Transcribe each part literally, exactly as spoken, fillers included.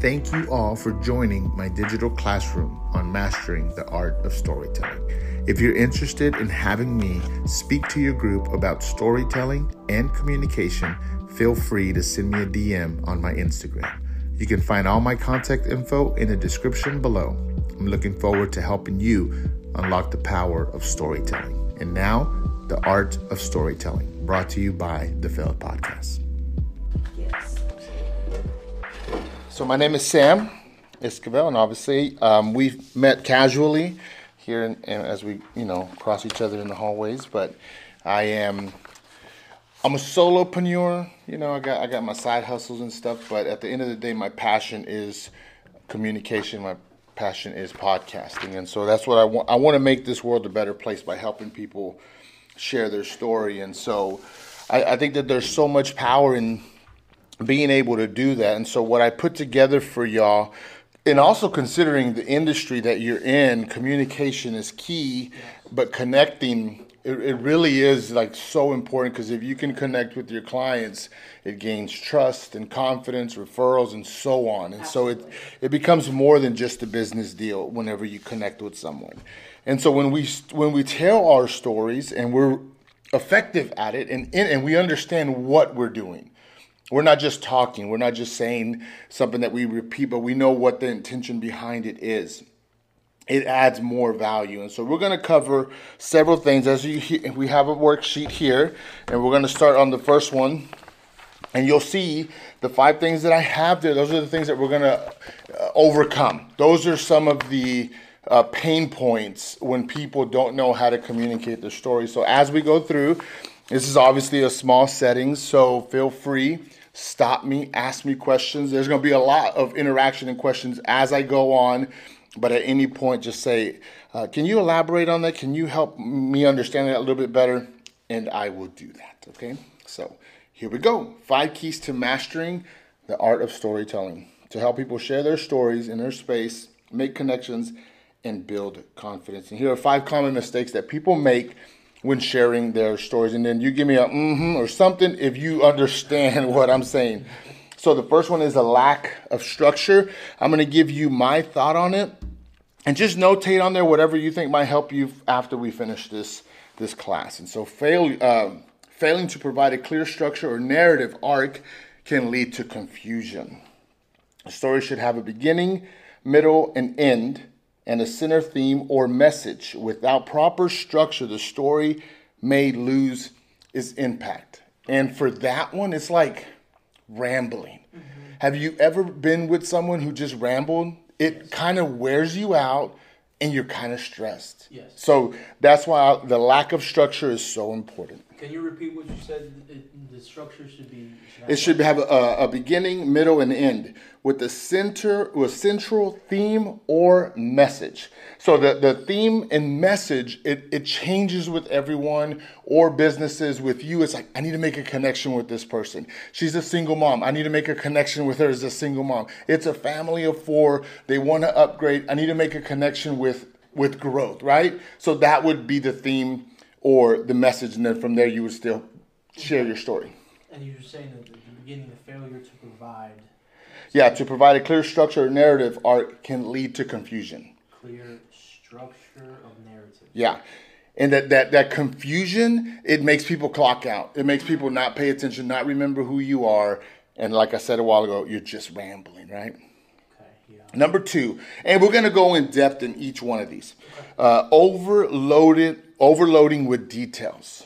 Thank you all for joining my digital classroom on mastering the art of storytelling. If you're interested in having me speak to your group about storytelling and communication, feel free to send me a D M on my Instagram. You can find all my contact info in the description below. I'm looking forward to helping you unlock the power of storytelling. And now, The Art of Storytelling, brought to you by The Failed Podcast. Yes. So my name is Sam Esquivel, and obviously um, we've met casually here in, in, as we, you know, cross each other in the hallways. But I am, I'm a solopreneur. You know, I got I got my side hustles and stuff. But at the end of the day, my passion is communication. My passion is podcasting, and so that's what I want. I want to make this world a better place by helping people share their story. And so I, I think that there's so much power in being able to do that. And so what I put together for y'all, and also considering the industry that you're in, communication is key, but connecting, it, it really is like so important, because if you can connect with your clients, it gains trust and confidence, referrals, and so on. And Absolutely. So it, it becomes more than just a business deal whenever you connect with someone. And so when we when we tell our stories and we're effective at it and and we understand what we're doing, we're not just talking. We're not just saying something that we repeat, but we know what the intention behind it is. It adds more value. And so we're going to cover several things. As you, we have a worksheet here, and we're going to start on the first one. And you'll see the five things that I have there. Those are the things that we're going to uh, overcome. Those are some of the uh, pain points when people don't know how to communicate their story. So as we go through, this is obviously a small setting, so feel free. Stop me, ask me questions. There's going to be a lot of interaction and questions as I go on, but at any point, just say, uh, can you elaborate on that? Can you help me understand that a little bit better? And I will do that, okay? So here we go. Five keys to mastering the art of storytelling, to help people share their stories in their space, make connections, and build confidence. And here are five common mistakes that people make when sharing their stories. And then you give me a mm-hmm or something if you understand what I'm saying. So the first one is a lack of structure. I'm going to give you my thought on it. And just notate on there whatever you think might help you after we finish this this class. And so fail, uh, failing to provide a clear structure or narrative arc can lead to confusion. A story should have a beginning, middle, and end, and a center theme or message. Without proper structure, the story may lose its impact. And for that one, it's like rambling. Mm-hmm. Have you ever been with someone who just rambled? It yes. kind of wears you out and you're kind of stressed. Yes. So that's why the lack of structure is so important. Can you repeat what you said? The structure should be... Should it should have a, a beginning, middle, and end with a center, with central theme or message. So the, the theme and message, it, it changes with everyone or businesses. With you, it's like, I need to make a connection with this person. She's a single mom. I need to make a connection with her as a single mom. It's a family of four. They want to upgrade. I need to make a connection with, with growth, right? So that would be the theme or the message, and then from there you would still share your story. And you were saying that at the beginning, the failure to provide... Yeah, to provide a clear structure or narrative arc can lead to confusion. Clear structure of narrative. Yeah, and that, that, that confusion, it makes people clock out. It makes people not pay attention, not remember who you are, and like I said a while ago, you're just rambling, right? Number two, and we're going to go in depth in each one of these. Uh, overloaded, overloading with details.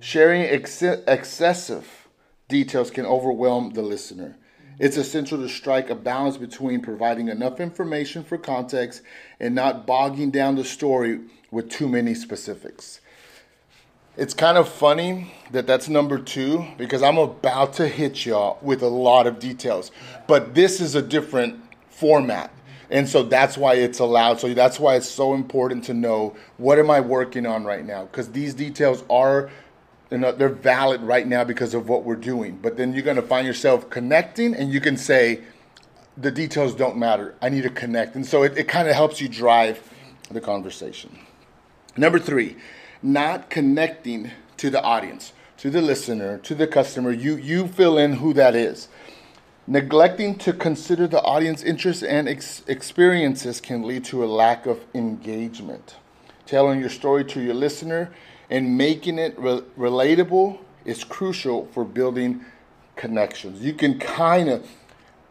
Sharing ex- excessive details can overwhelm the listener. It's essential to strike a balance between providing enough information for context and not bogging down the story with too many specifics. It's kind of funny that that's number two, because I'm about to hit y'all with a lot of details, but this is a different format. And so that's why it's allowed. So that's why it's so important to know, what am I working on right now? Because these details are, you know, they're valid right now because of what we're doing. But then you're going to find yourself connecting, and you can say, the details don't matter. I need to connect. And so it, it kind of helps you drive the conversation. Number three, not connecting to the audience, to the listener, to the customer. You, you fill in who that is. Neglecting to consider the audience interests and ex- experiences can lead to a lack of engagement. Telling your story to your listener and making it re- relatable is crucial for building connections. You can kind of,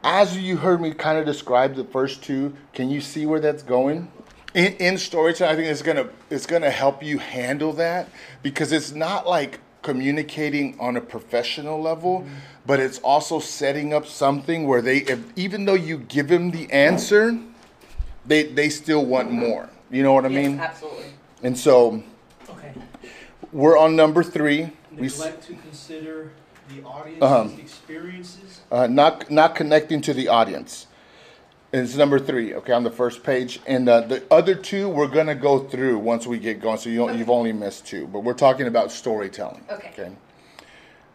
as you heard me kind of describe the first two, can you see where that's going? In, in storytelling, I think it's gonna it's gonna help you handle that, because it's not like communicating on a professional level, mm-hmm. but it's also setting up something where they, if, even though you give them the answer, they they still want more. You know what I yes, mean? Absolutely. And so, okay, we're on number three. Neglect we, to consider the audience's uh-huh. experiences. Uh, not not connecting to the audience. It's number three, okay, on the first page. And uh, the other two we're going to go through once we get going. So you don't, okay. you've only missed two. But we're talking about storytelling. Okay. okay?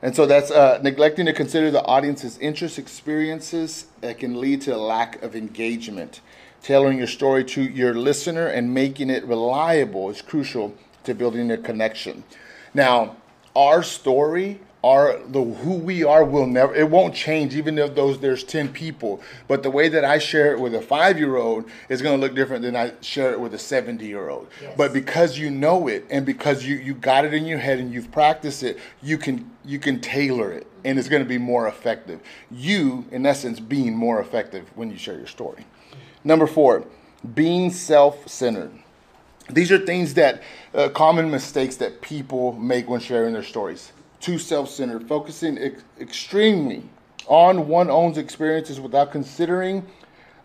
And so that's uh, neglecting to consider the audience's interests, experiences that can lead to a lack of engagement. Tailoring your story to your listener and making it reliable is crucial to building a connection. Now, our story... Are the who we are will never, it won't change, even if those there's ten people. But the way that I share it with a five-year-old is going to look different than I share it with a seventy-year-old. Yes. But because you know it, and because you, you got it in your head and you've practiced it, you can you can tailor it, and it's going to be more effective. You, in essence, being more effective when you share your story. Number four, being self-centered. These are things that uh, common mistakes that people make when sharing their stories. Too self-centered, focusing ex- extremely on one's own experiences without considering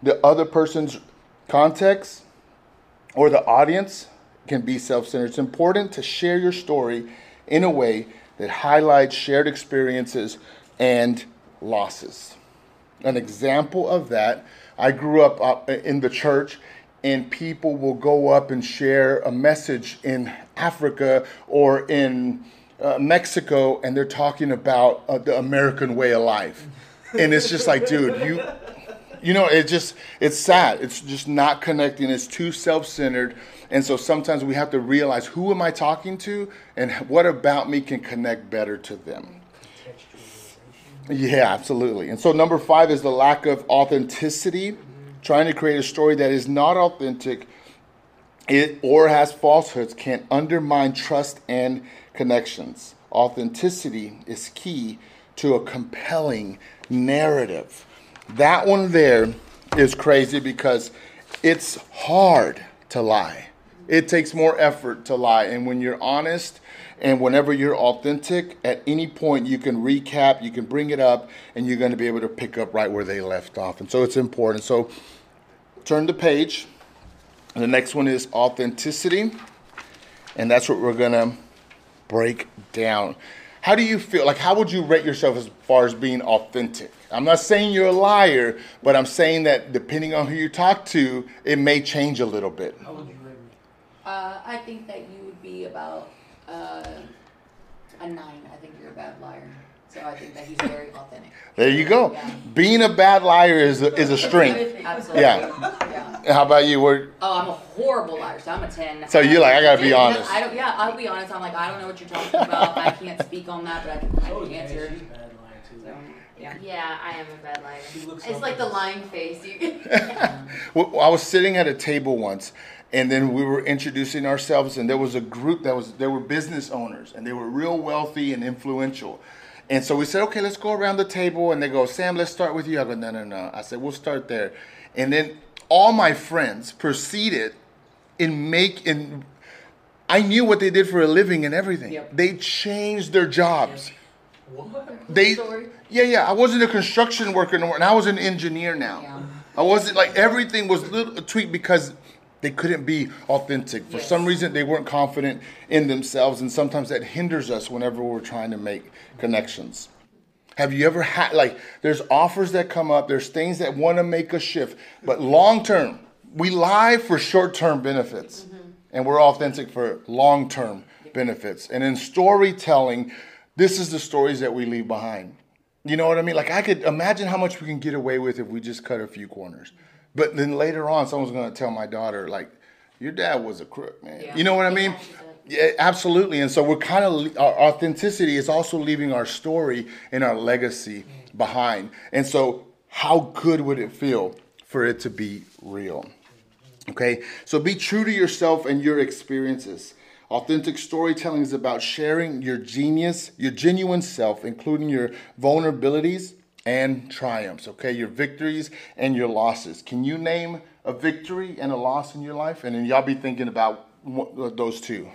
the other person's context or the audience can be self-centered. It's important to share your story in a way that highlights shared experiences and losses. An example of that, I grew up in the church, and people will go up and share a message in Africa or in Uh, Mexico, and they're talking about uh, the American way of life, and it's just like, dude, you you know, it just, it's sad. It's just not connecting. It's too self-centered. And so sometimes we have to realize, who am I talking to, and what about me can connect better to them? Yeah, absolutely. And so number five is the lack of authenticity. Mm-hmm. Trying to create a story that is not authentic It or has falsehoods can undermine trust and connections. Authenticity is key to a compelling narrative. That one there is crazy, because it's hard to lie. It takes more effort to lie. And when you're honest and whenever you're authentic, at any point you can recap, you can bring it up, and you're going to be able to pick up right where they left off. And so it's important. So turn the page. And the next one is authenticity, and that's what we're going to break down. How do you feel? Like, how would you rate yourself as far as being authentic? I'm not saying you're a liar, but I'm saying that depending on who you talk to, it may change a little bit. How would you rate me? Uh, I think that you would be about uh, a nine. I think you're a bad liar. So I think that he's very authentic. There you go. Yeah. Being a bad liar is a, is a strength. Absolutely. Yeah. yeah. How about you? Were... Oh, I'm a horrible liar. So I'm a ten. So you're like, I gotta be honest. I don't, yeah, I'll be honest. I'm like, I don't know what you're talking about. I can't speak on that, but I can, I can answer. She's a bad liar too. So, yeah. yeah, I am a bad liar. She looks it's like the lying face. Well, I was sitting at a table once, and then we were introducing ourselves, and there was a group that was, there were business owners, and they were real wealthy and influential. And so we said, okay, let's go around the table. And they go, Sam, let's start with you. I go, no, no, no. I said, we'll start there. And then all my friends proceeded in making, I knew what they did for a living and everything. Yep. They changed their jobs. Yep. What? They, yeah, yeah. I wasn't a construction worker anymore, and I was an engineer now. Yeah. I wasn't, like, everything was little, a tweak, because they couldn't be authentic. For yes. some reason, they weren't confident in themselves, and sometimes that hinders us whenever we're trying to make connections. Have you ever had, like, there's offers that come up, there's things that want to make a shift, but long-term, we lie for short-term benefits, mm-hmm. and we're authentic for long-term benefits. And in storytelling, this is the stories that we leave behind. You know what I mean? Like, I could imagine how much we can get away with if we just cut a few corners. But then later on, someone's going to tell my daughter, like, your dad was a crook, man. Yeah. You know what I mean? Yeah, yeah, absolutely. And so we're kind of, our authenticity is also leaving our story and our legacy behind. And so how good would it feel for it to be real? Okay, so be true to yourself and your experiences. Authentic storytelling is about sharing your genius, your genuine self, including your vulnerabilities and triumphs, okay? Your victories and your losses. Can you name a victory and a loss in your life? And then y'all be thinking about those two.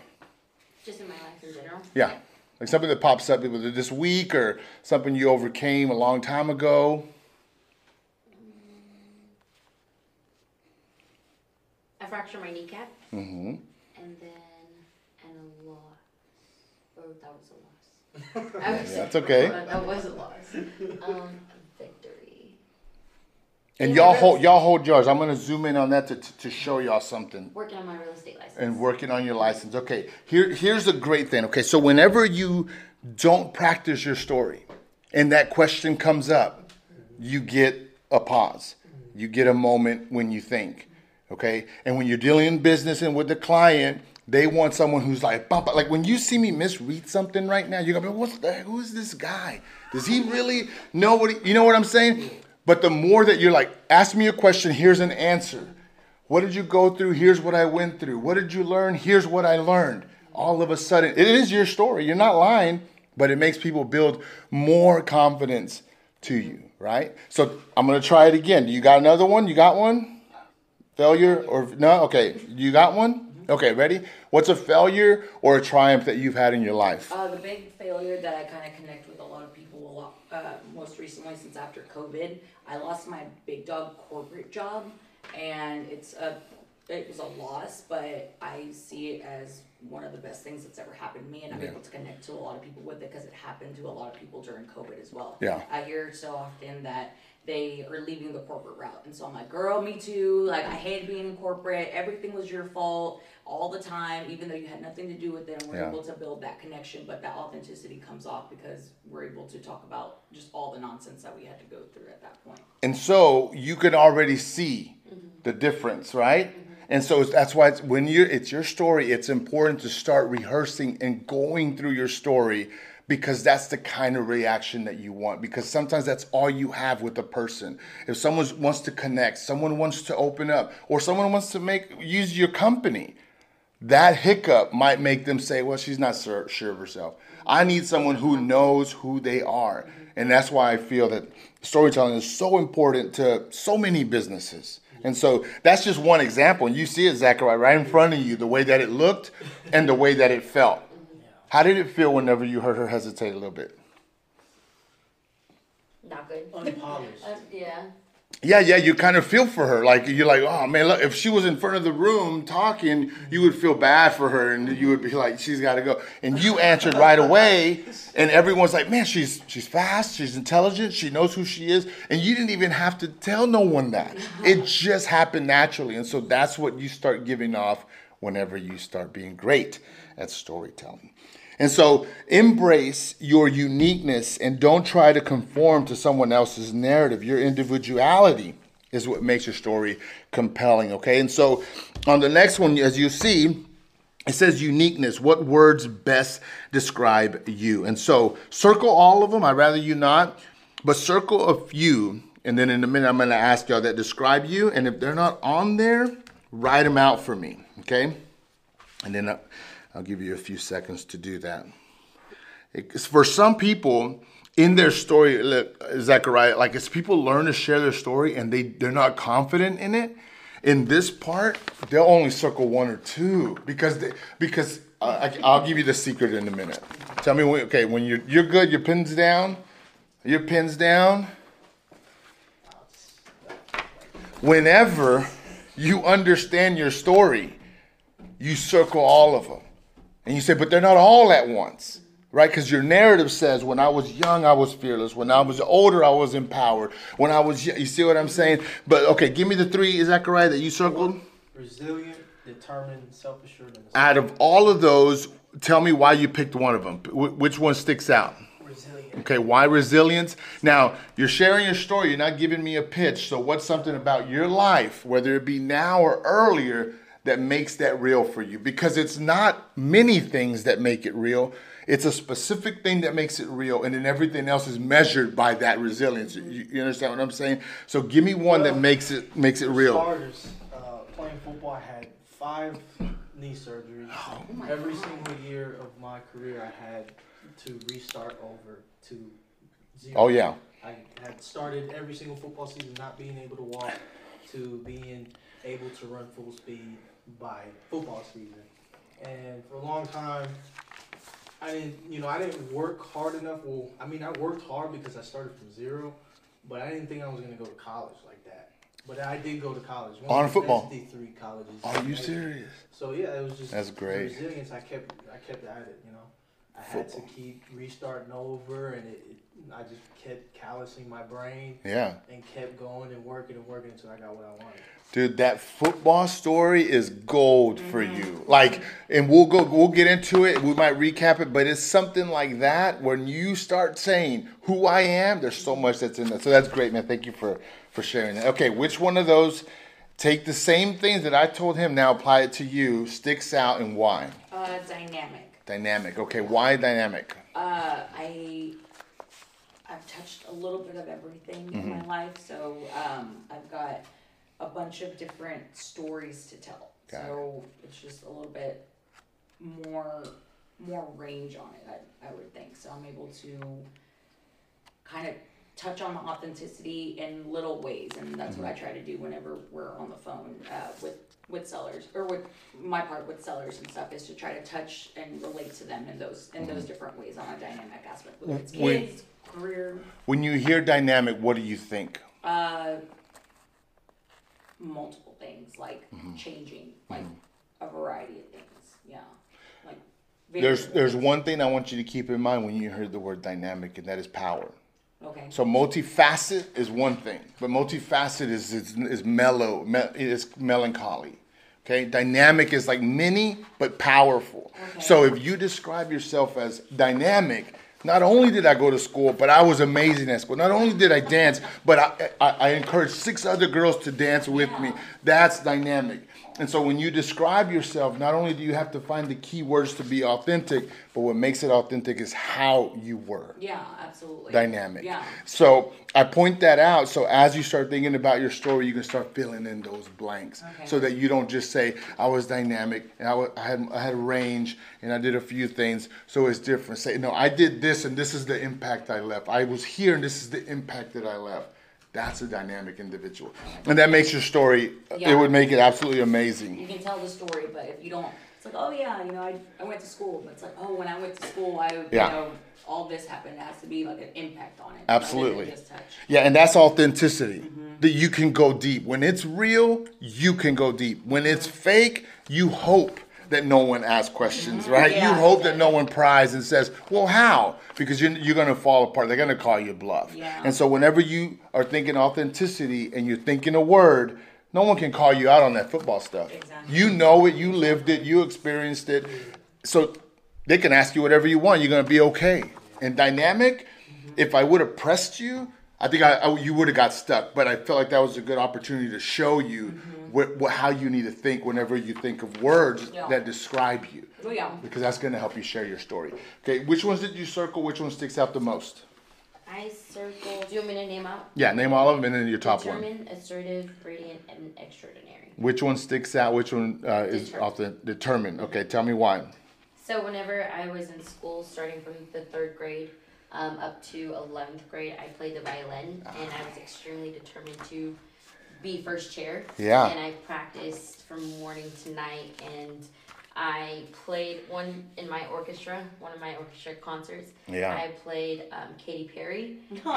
Just in my life in general? Yeah, like something that pops up either this week or something you overcame a long time ago. I fractured my kneecap. Mm-hmm. And then and a loss. Oh, that was a loss. I was yeah, that's okay. That was a loss. Um, a victory. And yeah, y'all hold y'all hold yours. I'm gonna zoom in on that to, to to show y'all something. Working on my real estate license. And working on your license. Okay. Here here's a great thing. Okay, so whenever you don't practice your story, and that question comes up, you get a pause. You get a moment when you think. Okay, and when you're dealing in business and with the client, they want someone who's like, bah, bah. Like when you see me misread something right now, you're gonna be, what the heck? Who is this guy? Does he really know what? He, you know what I'm saying? But the more that you're like, ask me a question. Here's an answer. What did you go through? Here's what I went through. What did you learn? Here's what I learned. All of a sudden, it is your story. You're not lying, but it makes people build more confidence to you, right? So I'm gonna try it again. Do you got another one? You got one? Failure or no? Okay, you got one? Okay, ready? What's a failure or a triumph that you've had in your life? Uh, the big failure that I kind of connect with a lot of people a lot, uh, most recently since after COVID, I lost my big dog corporate job, and it's a it was a loss, but I see it as one of the best things that's ever happened to me, and I'm yeah. able to connect to a lot of people with it because it happened to a lot of people during COVID as well. Yeah, I hear so often that they are leaving the corporate route. And so I'm like, girl, me too. Like, I hated being in corporate. Everything was your fault all the time, even though you had nothing to do with it. And we're yeah. able to build that connection. But that authenticity comes off because we're able to talk about just all the nonsense that we had to go through at that point. And so you can already see mm-hmm. the difference, right? Mm-hmm. And so it's, that's why it's, when you're, it's your story, it's important to start rehearsing and going through your story, because that's the kind of reaction that you want. Because sometimes that's all you have with a person. If someone wants to connect, someone wants to open up, or someone wants to make use your company, that hiccup might make them say, well, she's not sure of herself. I need someone who knows who they are. And that's why I feel that storytelling is so important to so many businesses. And so that's just one example. And you see it, Zachariah, right in front of you, the way that it looked and the way that it felt. How did it feel whenever you heard her hesitate a little bit? Not good. Unpolished. uh, yeah. Yeah, yeah. You kind of feel for her. Like, you're like, oh, man, look, if she was in front of the room talking, you would feel bad for her. And you would be like, she's got to go. And you answered right away. And everyone's like, man, she's she's fast. She's intelligent. She knows who she is. And you didn't even have to tell no one that. It just happened naturally. And so that's what you start giving off whenever you start being great at storytelling. And so embrace your uniqueness and don't try to conform to someone else's narrative. Your individuality is what makes your story compelling, okay? And so on the next one, as you see, it says uniqueness. What words best describe you? And so circle all of them. I'd rather you not, but circle a few. And then in a minute, I'm going to ask y'all that describe you. And if they're not on there, write them out for me, okay? And then... Uh, I'll give you a few seconds to do that. It, for some people, in their story, look, Zachariah, like as people learn to share their story and they, they're not confident in it, in this part, they'll only circle one or two because they, because uh, I, I'll give you the secret in a minute. Tell me when, okay, when you're you're good, your pin's down, your pin's down. Whenever you understand your story, you circle all of them. And you say, but they're not all at once, right? Because your narrative says, when I was young, I was fearless. When I was older, I was empowered. When I was, you see what I'm saying? But, okay, give me the three, Zachariah, that you circled. Resilient, determined, self-assured. And out of all of those, tell me why you picked one of them. Which one sticks out? Resilient. Okay, why resilience? Now, you're sharing your story. You're not giving me a pitch. So what's something about your life, whether it be now or earlier, that makes that real for you? Because it's not many things that make it real. It's a specific thing that makes it real, and then everything else is measured by that resilience. You, you understand what I'm saying? So give me one well, that makes it makes it real. Starters, uh, playing football, I had five knee surgeries. Oh my Every God. single year of my career, I had to restart over to zero. Oh yeah. I had started every single football season not being able to walk to being able to run full speed by football season. And for a long time, I didn't, you know, I didn't work hard enough. Well, I mean, I worked hard because I started from zero, but I didn't think I was going to go to college like that. But I did go to college. On football? three colleges. Are you serious? So, yeah, it was just That's great. resilience. I kept I kept at it, you know. I had football. to keep restarting over, and it, it I just kept callousing my brain. Yeah. And kept going and working and working until I got what I wanted. Dude, that football story is gold mm-hmm. for you. Like, and we'll go, we'll get into it. We might recap it, but it's something like that. When you start saying who I am, there's so much that's in that. So that's great, man. Thank you for, for sharing that. Okay, which one of those, take the same things that I told him, now apply it to you, sticks out, and why? Uh, dynamic. Dynamic. Okay, why dynamic? Uh, I... I've touched a little bit of everything mm-hmm. in my life, so um, I've got a bunch of different stories to tell. Got so it. It's just a little bit more more range on it, I, I would think. So I'm able to kind of touch on the authenticity in little ways, and that's mm-hmm. what I try to do whenever we're on the phone uh, with with sellers, or with my part with sellers and stuff, is to try to touch and relate to them in those in mm-hmm. those different ways on a dynamic aspect, whether it's kids. Career. When you hear dynamic, what do you think? Uh, multiple things, like mm-hmm. changing, like mm-hmm. a variety of things. Yeah, like there's there's one thing I want you to keep in mind when you hear the word dynamic, and that is power. Okay. So multifaceted is one thing, but multifaceted is is, is mellow, me, is melancholy. Okay, dynamic is like many but powerful. Okay. So if you describe yourself as dynamic. Not only did I go to school, but I was amazing at school. Not only did I dance, but I, I, I encouraged six other girls to dance with yeah. me. That's dynamic. And so when you describe yourself, not only do you have to find the key words to be authentic, but what makes it authentic is how you were. Yeah, absolutely. Dynamic. Yeah. So I point that out. So as you start thinking about your story, you can start filling in those blanks okay. so that you don't just say, I was dynamic and I, w- I had I had range and I did a few things. So it's different. Say, no, I did this and this is the impact I left. I was here and this is the impact that I left. That's a dynamic individual. And that makes your story, yeah. it would make it absolutely amazing. You can tell the story, but if you don't, it's like, oh yeah, you know, I, I went to school. But it's like, oh, when I went to school, I, yeah. you know, all this happened. It has to be like an impact on it. Absolutely. Just touch. Yeah, and that's authenticity. Mm-hmm. That you can go deep. When it's real, you can go deep. When it's fake, you hope that no one asks questions, right? Yeah, you hope exactly. that no one pries and says, well, how? Because you're, you're going to fall apart. They're going to call you bluff. Yeah. And so whenever you are thinking authenticity and you're thinking a word, no one can call you out on that football stuff. Exactly. You know it. You lived it. You experienced it. So they can ask you whatever you want. You're going to be okay. And dynamic, mm-hmm. if I would have pressed you, I think I, I, you would have got stuck. But I felt like that was a good opportunity to show you mm-hmm. What, what, how you need to think whenever you think of words yeah. that describe you. Oh, yeah. Because that's going to help you share your story. Okay, which ones did you circle? Which one sticks out the most? I circled, do you want me to name out? Yeah, name all of them and then your top Determined, one. Determined, assertive, brilliant, and extraordinary. Which one sticks out? Which one uh, is determined. often determined? Okay, tell me why. So whenever I was in school, starting from the third grade um, up to eleventh grade, I played the violin, ah. and I was extremely determined to be first chair. Yeah. And I practiced from morning to night, and I played one in my orchestra, one of my orchestra concerts. Yeah. I played um, Katy Perry, and so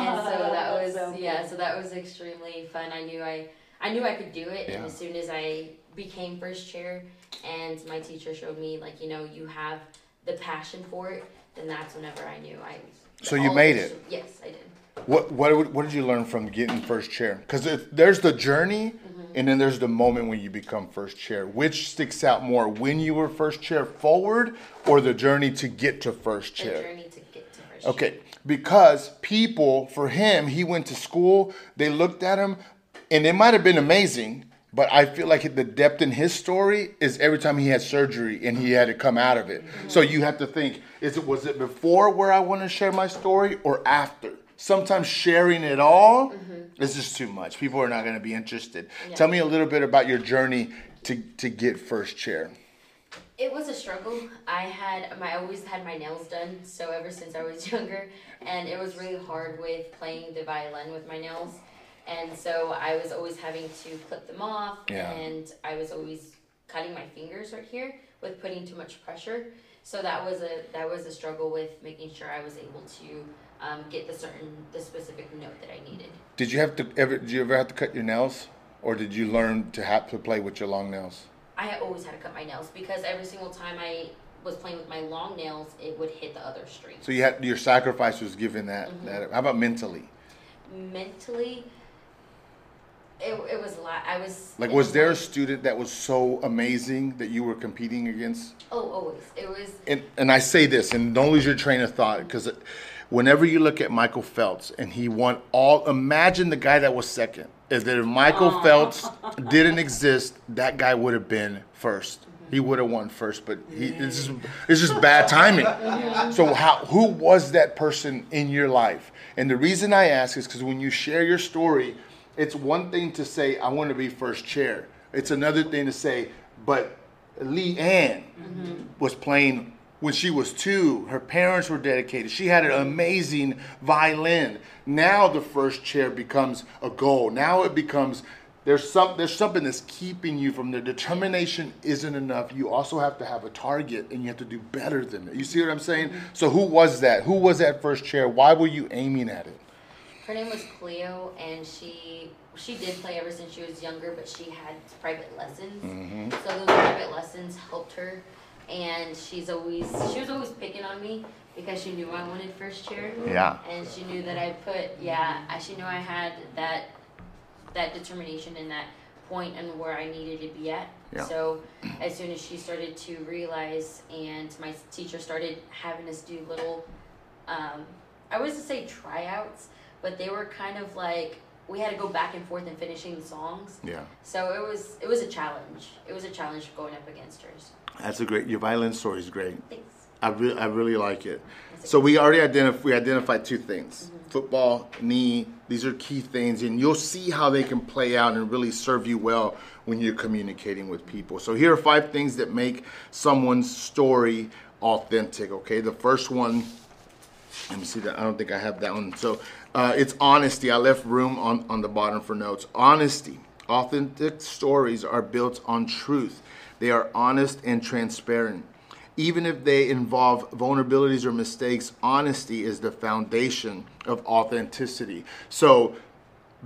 that was so yeah. Cool. So that was extremely fun. I knew I, I knew I could do it, yeah. and as soon as I became first chair, and my teacher showed me like you know you have the passion for it, then that's whenever I knew I. So you made it. Yes, I did. What what what did you learn from getting first chair? Because there's the journey, mm-hmm. and then there's the moment when you become first chair. Which sticks out more, when you were first chair forward, or the journey to get to first chair? The journey to get to first okay. chair. Okay, because people, for him, he went to school, they looked at him, and it might have been amazing, But I feel like the depth in his story is every time he had surgery and he had to come out of it. Mm-hmm. So you have to think, is it was it before where I want to share my story or after? Sometimes sharing it all mm-hmm. is just too much. People are not going to be interested. Yeah. Tell me a little bit about your journey to, to get first chair. It was a struggle. I had my I always had my nails done, so ever since I was younger. And it was really hard with playing the violin with my nails. And so I was always having to clip them off, yeah. and I was always cutting my fingers right here with putting too much pressure. So that was a that was a struggle with making sure I was able to um, get the certain the specific note that I needed. Did you have to ever? Did you ever have to cut your nails, or did you learn to have to play with your long nails? I always had to cut my nails because every single time I was playing with my long nails, it would hit the other string. So you had your sacrifice was given that. Mm-hmm. that how about mentally? Mentally. It, it was a lot. I was like, was there a student that was so amazing that you were competing against? Oh, always. It was. And and I say this, and don't lose your train of thought, because whenever you look at Michael Phelps, and he won all. Imagine the guy that was second. Is that if Michael Aww. Phelps didn't exist, that guy would have been first. Mm-hmm. He would have won first, but he, mm. it's just, it's just bad timing. Mm-hmm. So how? Who was that person in your life? And the reason I ask is because when you share your story. It's one thing to say, I want to be first chair. It's another thing to say, but Lee Ann mm-hmm. was playing when she was two. Her parents were dedicated. She had an amazing violin. Now the first chair becomes a goal. Now it becomes, there's some there's something that's keeping you from there. Determination isn't enough. You also have to have a target, and you have to do better than that. You see what I'm saying? Mm-hmm. So who was that? Who was that first chair? Why were you aiming at it? Her name was Cleo, and she she did play ever since she was younger, but she had private lessons. Mm-hmm. So those private lessons helped her, and she's always she was always picking on me because she knew I wanted first chair. Yeah. And she knew that I put yeah. She knew I had that that determination and that point and where I needed to be at. Yeah. So as soon as she started to realize, and my teacher started having us do little, um, I was to say tryouts. But they were kind of like, we had to go back and forth and finishing the songs. Yeah. So it was it was a challenge. It was a challenge going up against hers. That's a great, your violin story is great. Thanks. I, re- I really like it. So we already identif- we identified two things. Mm-hmm. Football, knee, these are key things. And you'll see how they can play out and really serve you well when you're communicating with people. So here are five things that make someone's story authentic, okay? The first one, let me see that. I don't think I have that one. So uh, it's honesty. I left room on, on the bottom for notes. Honesty. Authentic stories are built on truth. They are honest and transparent. Even if they involve vulnerabilities or mistakes, honesty is the foundation of authenticity. So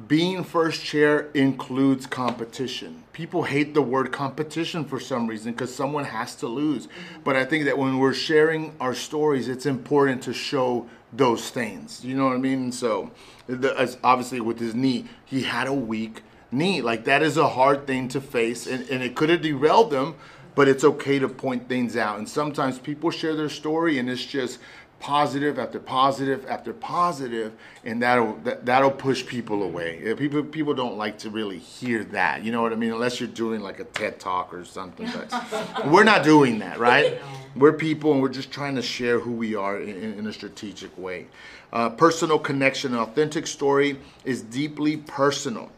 being first chair includes competition. People hate the word competition for some reason because someone has to lose. But I think that when we're sharing our stories, it's important to show those things. You know what I mean? So the, obviously with his knee, he had a weak knee. Like that is a hard thing to face, and, and it could have derailed them, but it's okay to point things out. And sometimes people share their story and it's just positive after positive after positive, and that'll that, that'll push people away. People people don't like to really hear that. You know what I mean? Unless you're doing like a TED Talk or something. But we're not doing that, right? We're people, and we're just trying to share who we are in, in a strategic way. Uh, personal connection. An authentic story is deeply personal.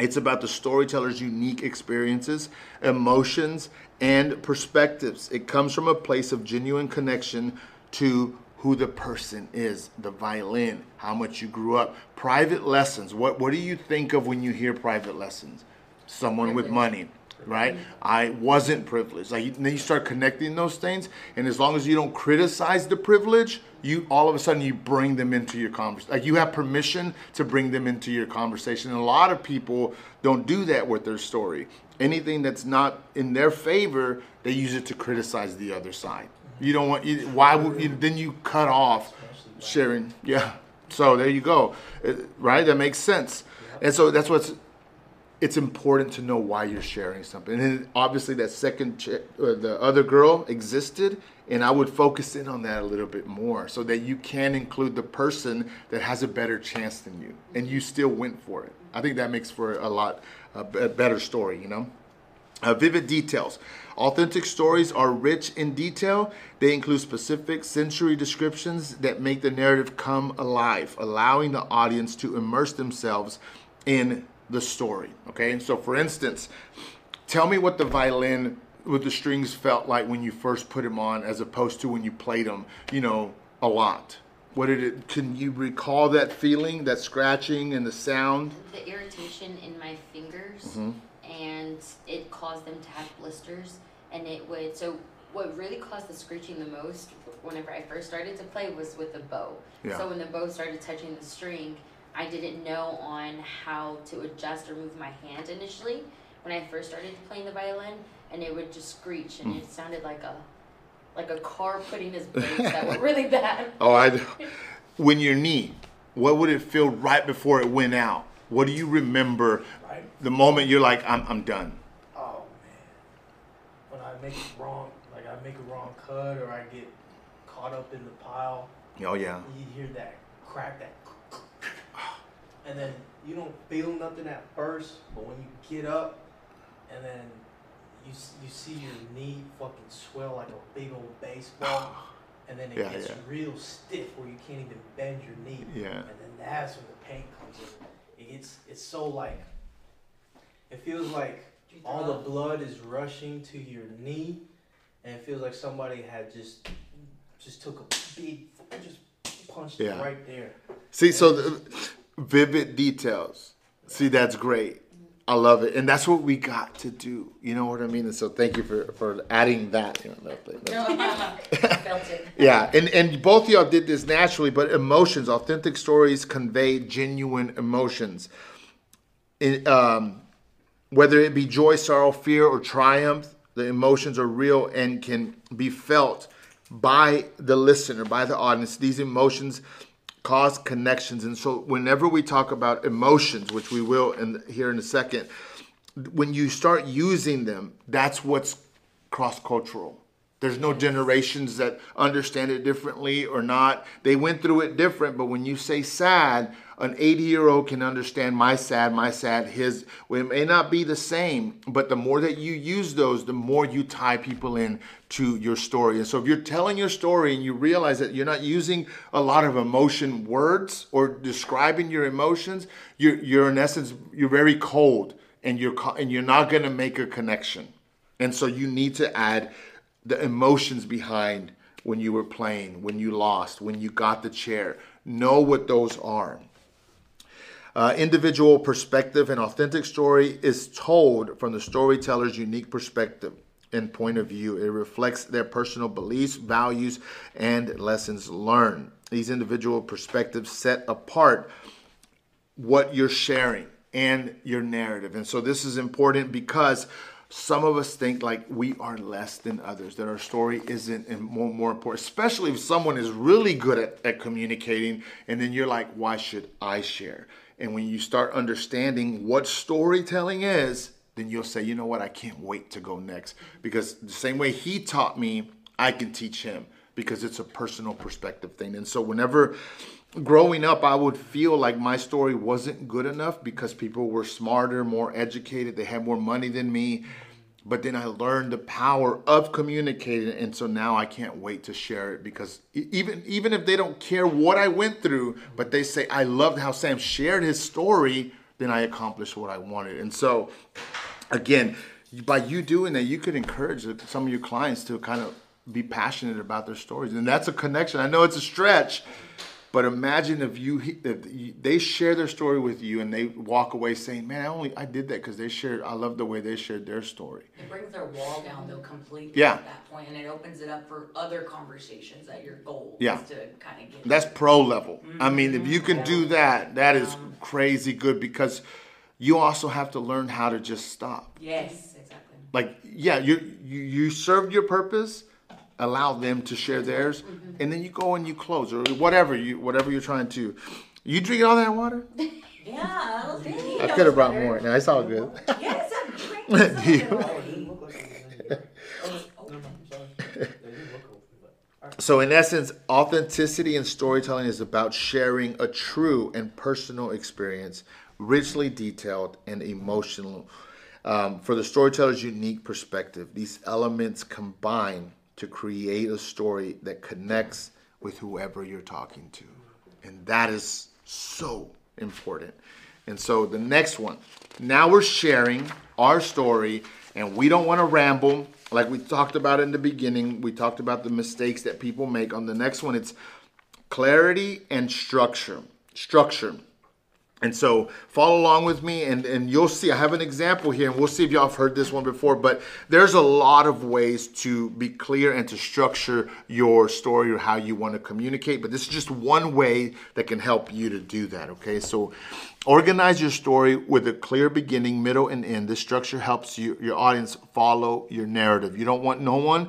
It's about the storyteller's unique experiences, emotions, and perspectives. It comes from a place of genuine connection to who the person is, the violin, how much you grew up. Private lessons. What what do you think of when you hear private lessons? Someone with money, right? I wasn't privileged. Like you, then you start connecting those things, and as long as you don't criticize the privilege, you all of a sudden you bring them into your conversation. Like you have permission to bring them into your conversation. And a lot of people don't do that with their story. Anything that's not in their favor, they use it to criticize the other side. You don't want, you, why would you, then you cut off sharing. Yeah. So there you go. Right? That makes sense. And so that's what's it's important to know why you're sharing something. And then obviously that second, ch- or the other girl existed, and I would focus in on that a little bit more so that you can include the person that has a better chance than you, and you still went for it. I think that makes for a lot a better story, you know? Uh, vivid details. Authentic stories are rich in detail. They include specific sensory descriptions that make the narrative come alive, allowing the audience to immerse themselves in the story. Okay, so for instance, tell me what the violin with the strings felt like when you first put them on, as opposed to when you played them, you know, a lot. What did it, can you recall that feeling, that scratching and the sound? The irritation in my fingers, mm-hmm. and it caused them to have blisters, and it would, so what really caused the screeching the most whenever I first started to play was with the bow. Yeah. So when the bow started touching the string, I didn't know on how to adjust or move my hand initially when I first started playing the violin, and it would just screech, and mm. it sounded like a like a car putting his brakes that were really bad. Oh, I, when your knee, what would it feel right before it went out? What do you remember right. the moment you're like, I'm I'm done? Oh, man. When I make it wrong, like I make a wrong cut or I get caught up in the pile. Oh, yeah. You hear that crack, that and then you don't feel nothing at first, but when you get up and then you you see your knee fucking swell like a big old baseball, and then it yeah, gets yeah. real stiff where you can't even bend your knee. Yeah. And then that's when the pain comes in. It gets, it's so like, it feels like all the blood is rushing to your knee, and it feels like somebody had just, just took a big, just punched yeah. it right there. See, and so... the, vivid details. See, that's great. I love it. And that's what we got to do. You know what I mean? And so thank you for, for adding that. You know, no, I felt it. Yeah. And, and both y'all did this naturally, but emotions, authentic stories convey genuine emotions. It, um, whether it be joy, sorrow, fear, or triumph, the emotions are real and can be felt by the listener, by the audience. These emotions cause connections. And so whenever we talk about emotions, which we will in, here in a second, when you start using them, that's what's cross-cultural. There's no generations that understand it differently or not. They went through it different, but when you say sad, an eighty-year-old can understand my sad, my sad, his. It may not be the same, but the more that you use those, the more you tie people in to your story. And so if you're telling your story and you realize that you're not using a lot of emotion words or describing your emotions, you're, you're in essence, you're very cold, and you're and you're not going to make a connection. And so you need to add the emotions behind when you were playing, when you lost, when you got the chair. Know what those are. Uh, individual perspective. An authentic story is told from the storyteller's unique perspective and point of view. It reflects their personal beliefs, values, and lessons learned. These individual perspectives set apart what you're sharing and your narrative. And so this is important because some of us think like we are less than others, that our story isn't and more, more important, especially if someone is really good at, at communicating, and then you're like, why should I share? And when you start understanding what storytelling is, then you'll say, you know what, I can't wait to go next, because the same way he taught me, I can teach him, because it's a personal perspective thing. And so whenever growing up, I would feel like my story wasn't good enough because people were smarter, more educated, they had more money than me. But then I learned the power of communicating, and so now I can't wait to share it, because even even if they don't care what I went through, but they say, I loved how Sam shared his story, then I accomplished what I wanted. And so, again, by you doing that, you could encourage some of your clients to kind of be passionate about their stories. And that's a connection. I know it's a stretch, but imagine if you, if they share their story with you and they walk away saying, man, I only I did that because they shared, I love the way they shared their story. It brings their wall down, though, completely yeah. at that point, and it opens it up for other conversations that your goal yeah. is to kind of get. That's it. Pro level. Mm-hmm. I mean, if you can yeah. do that, that is um, crazy good, because you also have to learn how to just stop. Yes, exactly. Like, yeah, you you, you served your purpose. Allow them to share theirs, mm-hmm. and then you go and you close, or whatever you whatever you're trying to. You drink all that water? Yeah, a little bit. I could have brought more. No, it's all good. Yes, I'm drinking already. So in essence, authenticity in storytelling is about sharing a true and personal experience, richly detailed and emotional, um, for the storyteller's unique perspective. These elements combine to create a story that connects with whoever you're talking to. And that is so important. And so the next one, now we're sharing our story and we don't want to ramble. Like we talked about in the beginning, we talked about the mistakes that people make. On the next one, it's clarity and structure. Structure. And so follow along with me and, and you'll see. I have an example here and we'll see if y'all have heard this one before. But there's a lot of ways to be clear and to structure your story or how you want to communicate. But this is just one way that can help you to do that, okay? So organize your story with a clear beginning, middle, and end. This structure helps you, your audience follow your narrative. You don't want no one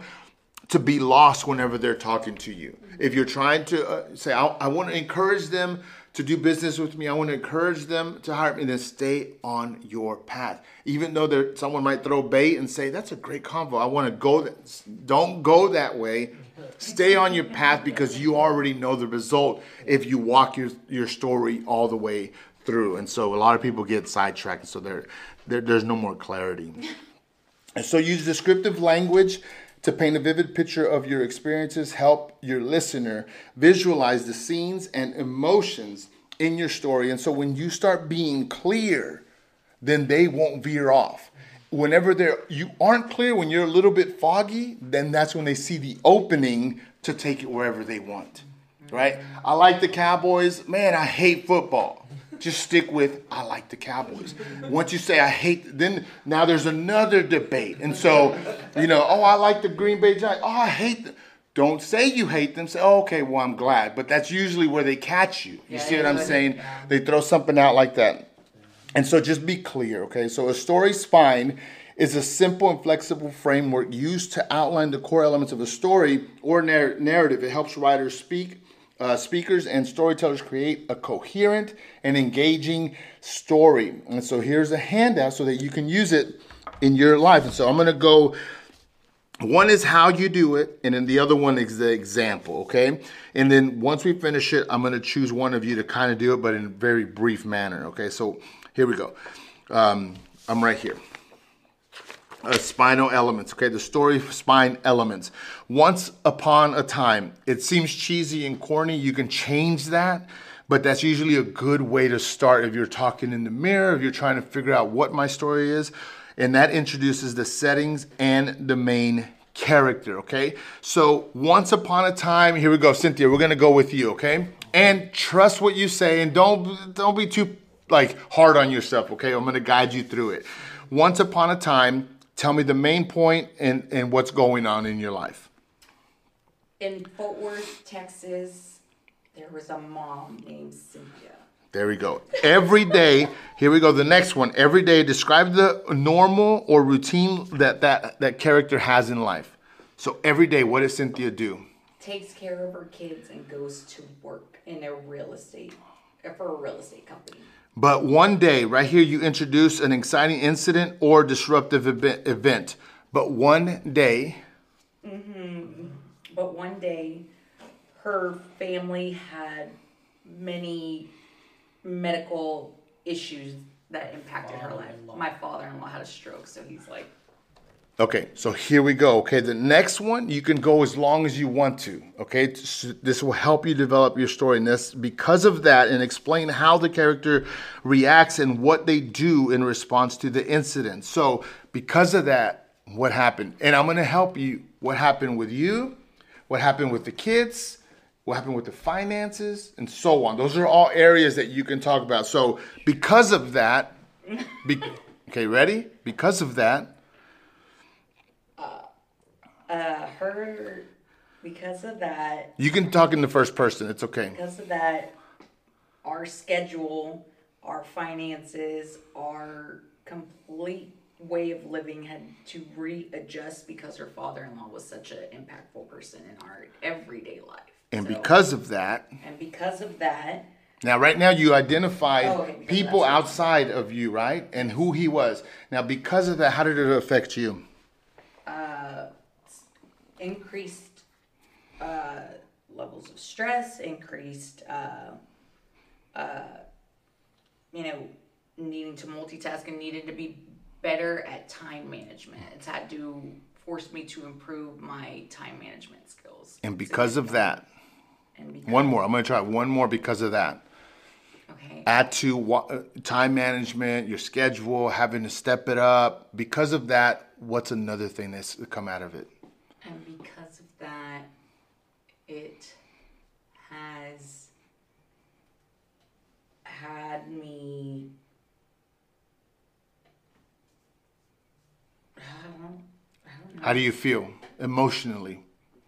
to be lost whenever they're talking to you. If you're trying to uh, say, I, I want to encourage them to do business with me. I want to encourage them to hire me. And then stay on your path. Even though there, someone might throw bait and say, that's a great convo. I want to go. Th- don't go that way. Stay on your path because you already know the result if you walk your, your story all the way through. And so a lot of people get sidetracked. So there, there's no more clarity. And so use descriptive language to paint a vivid picture of your experiences, help your listener visualize the scenes and emotions in your story. And so when you start being clear, then they won't veer off. Whenever they're, you aren't clear, when you're a little bit foggy, then that's when they see the opening to take it wherever they want, right? I like the Cowboys. Man, I hate football. Just stick with, I like the Cowboys. Once you say, I hate, then now there's another debate. And so, you know, oh, I like the Green Bay Giants. Oh, I hate them. Don't say you hate them. Say, oh, okay, well, I'm glad. But that's usually where they catch you. You yeah, see what I'm saying? Yeah. They throw something out like that. And so just be clear, okay? So a story spine is a simple and flexible framework used to outline the core elements of a story or narr- narrative. It helps writers speak. Uh, speakers and storytellers create a coherent and engaging story. And so here's a handout so that you can use it in your life. And so I'm going to go, one is how you do it, and then the other one is the example, okay? And then once we finish it, I'm going to choose one of you to kind of do it, but in a very brief manner, okay? So here we go. Um, I'm right here. Uh, spinal elements, okay, the story spine elements. Once upon a time, it seems cheesy and corny. You can change that, but that's usually a good way to start if you're talking in the mirror, if you're trying to figure out what my story is, and that introduces the settings and the main character, okay? So once upon a time, here we go, Cynthia, we're going to go with you, okay? And trust what you say and don't don't be too, like, hard on yourself, okay? I'm going to guide you through it. Once upon a time, tell me the main point and, and what's going on in your life. In Fort Worth, Texas, there was a mom named Cynthia. There we go. Every day, here we go, the next one. Every day, describe the normal or routine that, that, that character has in life. So every day, what does Cynthia do? Takes care of her kids and goes to work in a real estate, for a real estate company. But one day, right here, you introduce an exciting incident or disruptive event. But one day. Mm-hmm. But one day, her family had many medical issues that impacted her life. My father-in-law had a stroke, so he's like. Okay, so here we go. Okay, the next one, you can go as long as you want to. Okay, this will help you develop your story. And this, because of that, and explain how the character reacts and what they do in response to the incident. So because of that, what happened? And I'm going to help you. What happened with you? What happened with the kids? What happened with the finances? And so on. Those are all areas that you can talk about. So because of that, be- okay, ready? Because of that. Uh, her, because of that... You can talk in the first person. It's okay. Because of that, our schedule, our finances, our complete way of living had to readjust because her father-in-law was such an impactful person in our everyday life. And so, because of that... And because of that, Now, right now, you identified oh, people outside of you, right? And who he was. Now, because of that, how did it affect you? Uh, increased uh, levels of stress, increased, uh, uh, you know, needing to multitask and needed to be better at time management. It's had to force me to improve my time management skills. And because of that, and because one more. I'm going to try one more because of that. Okay. Add to time management, your schedule, having to step it up. Because of that, what's another thing that's come out of it? And because of that, it has had me, I don't, I don't know. How do you feel emotionally?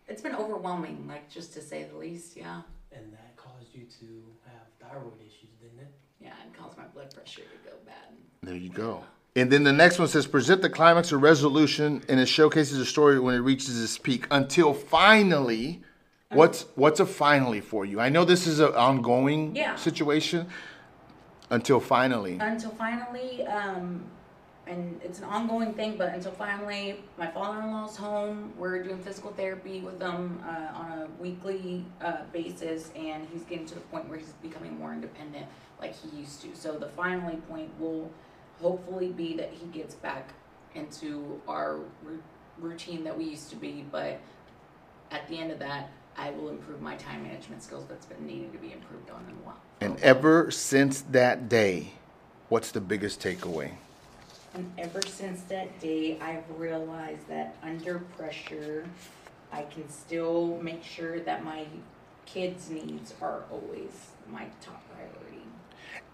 It's been overwhelming, like, just to say the least, yeah. And that caused you to have thyroid issues, didn't it? Yeah, it caused my blood pressure to go bad. There you go. And then the next one says, present the climax or resolution, and it showcases a story when it reaches its peak. Until finally, okay. what's what's a finally for you? I know this is an ongoing yeah. situation. Until finally. Until finally, um... and it's an ongoing thing, but until finally, my father-in-law's home. We're doing physical therapy with him uh, on a weekly uh, basis, and he's getting to the point where he's becoming more independent like he used to. So the finally point will hopefully be that he gets back into our r- routine that we used to be, but at the end of that, I will improve my time management skills that's been needing to be improved on in a while. And ever since that day, what's the biggest takeaway? And ever since that day, I've realized that under pressure, I can still make sure that my kids' needs are always my top priority.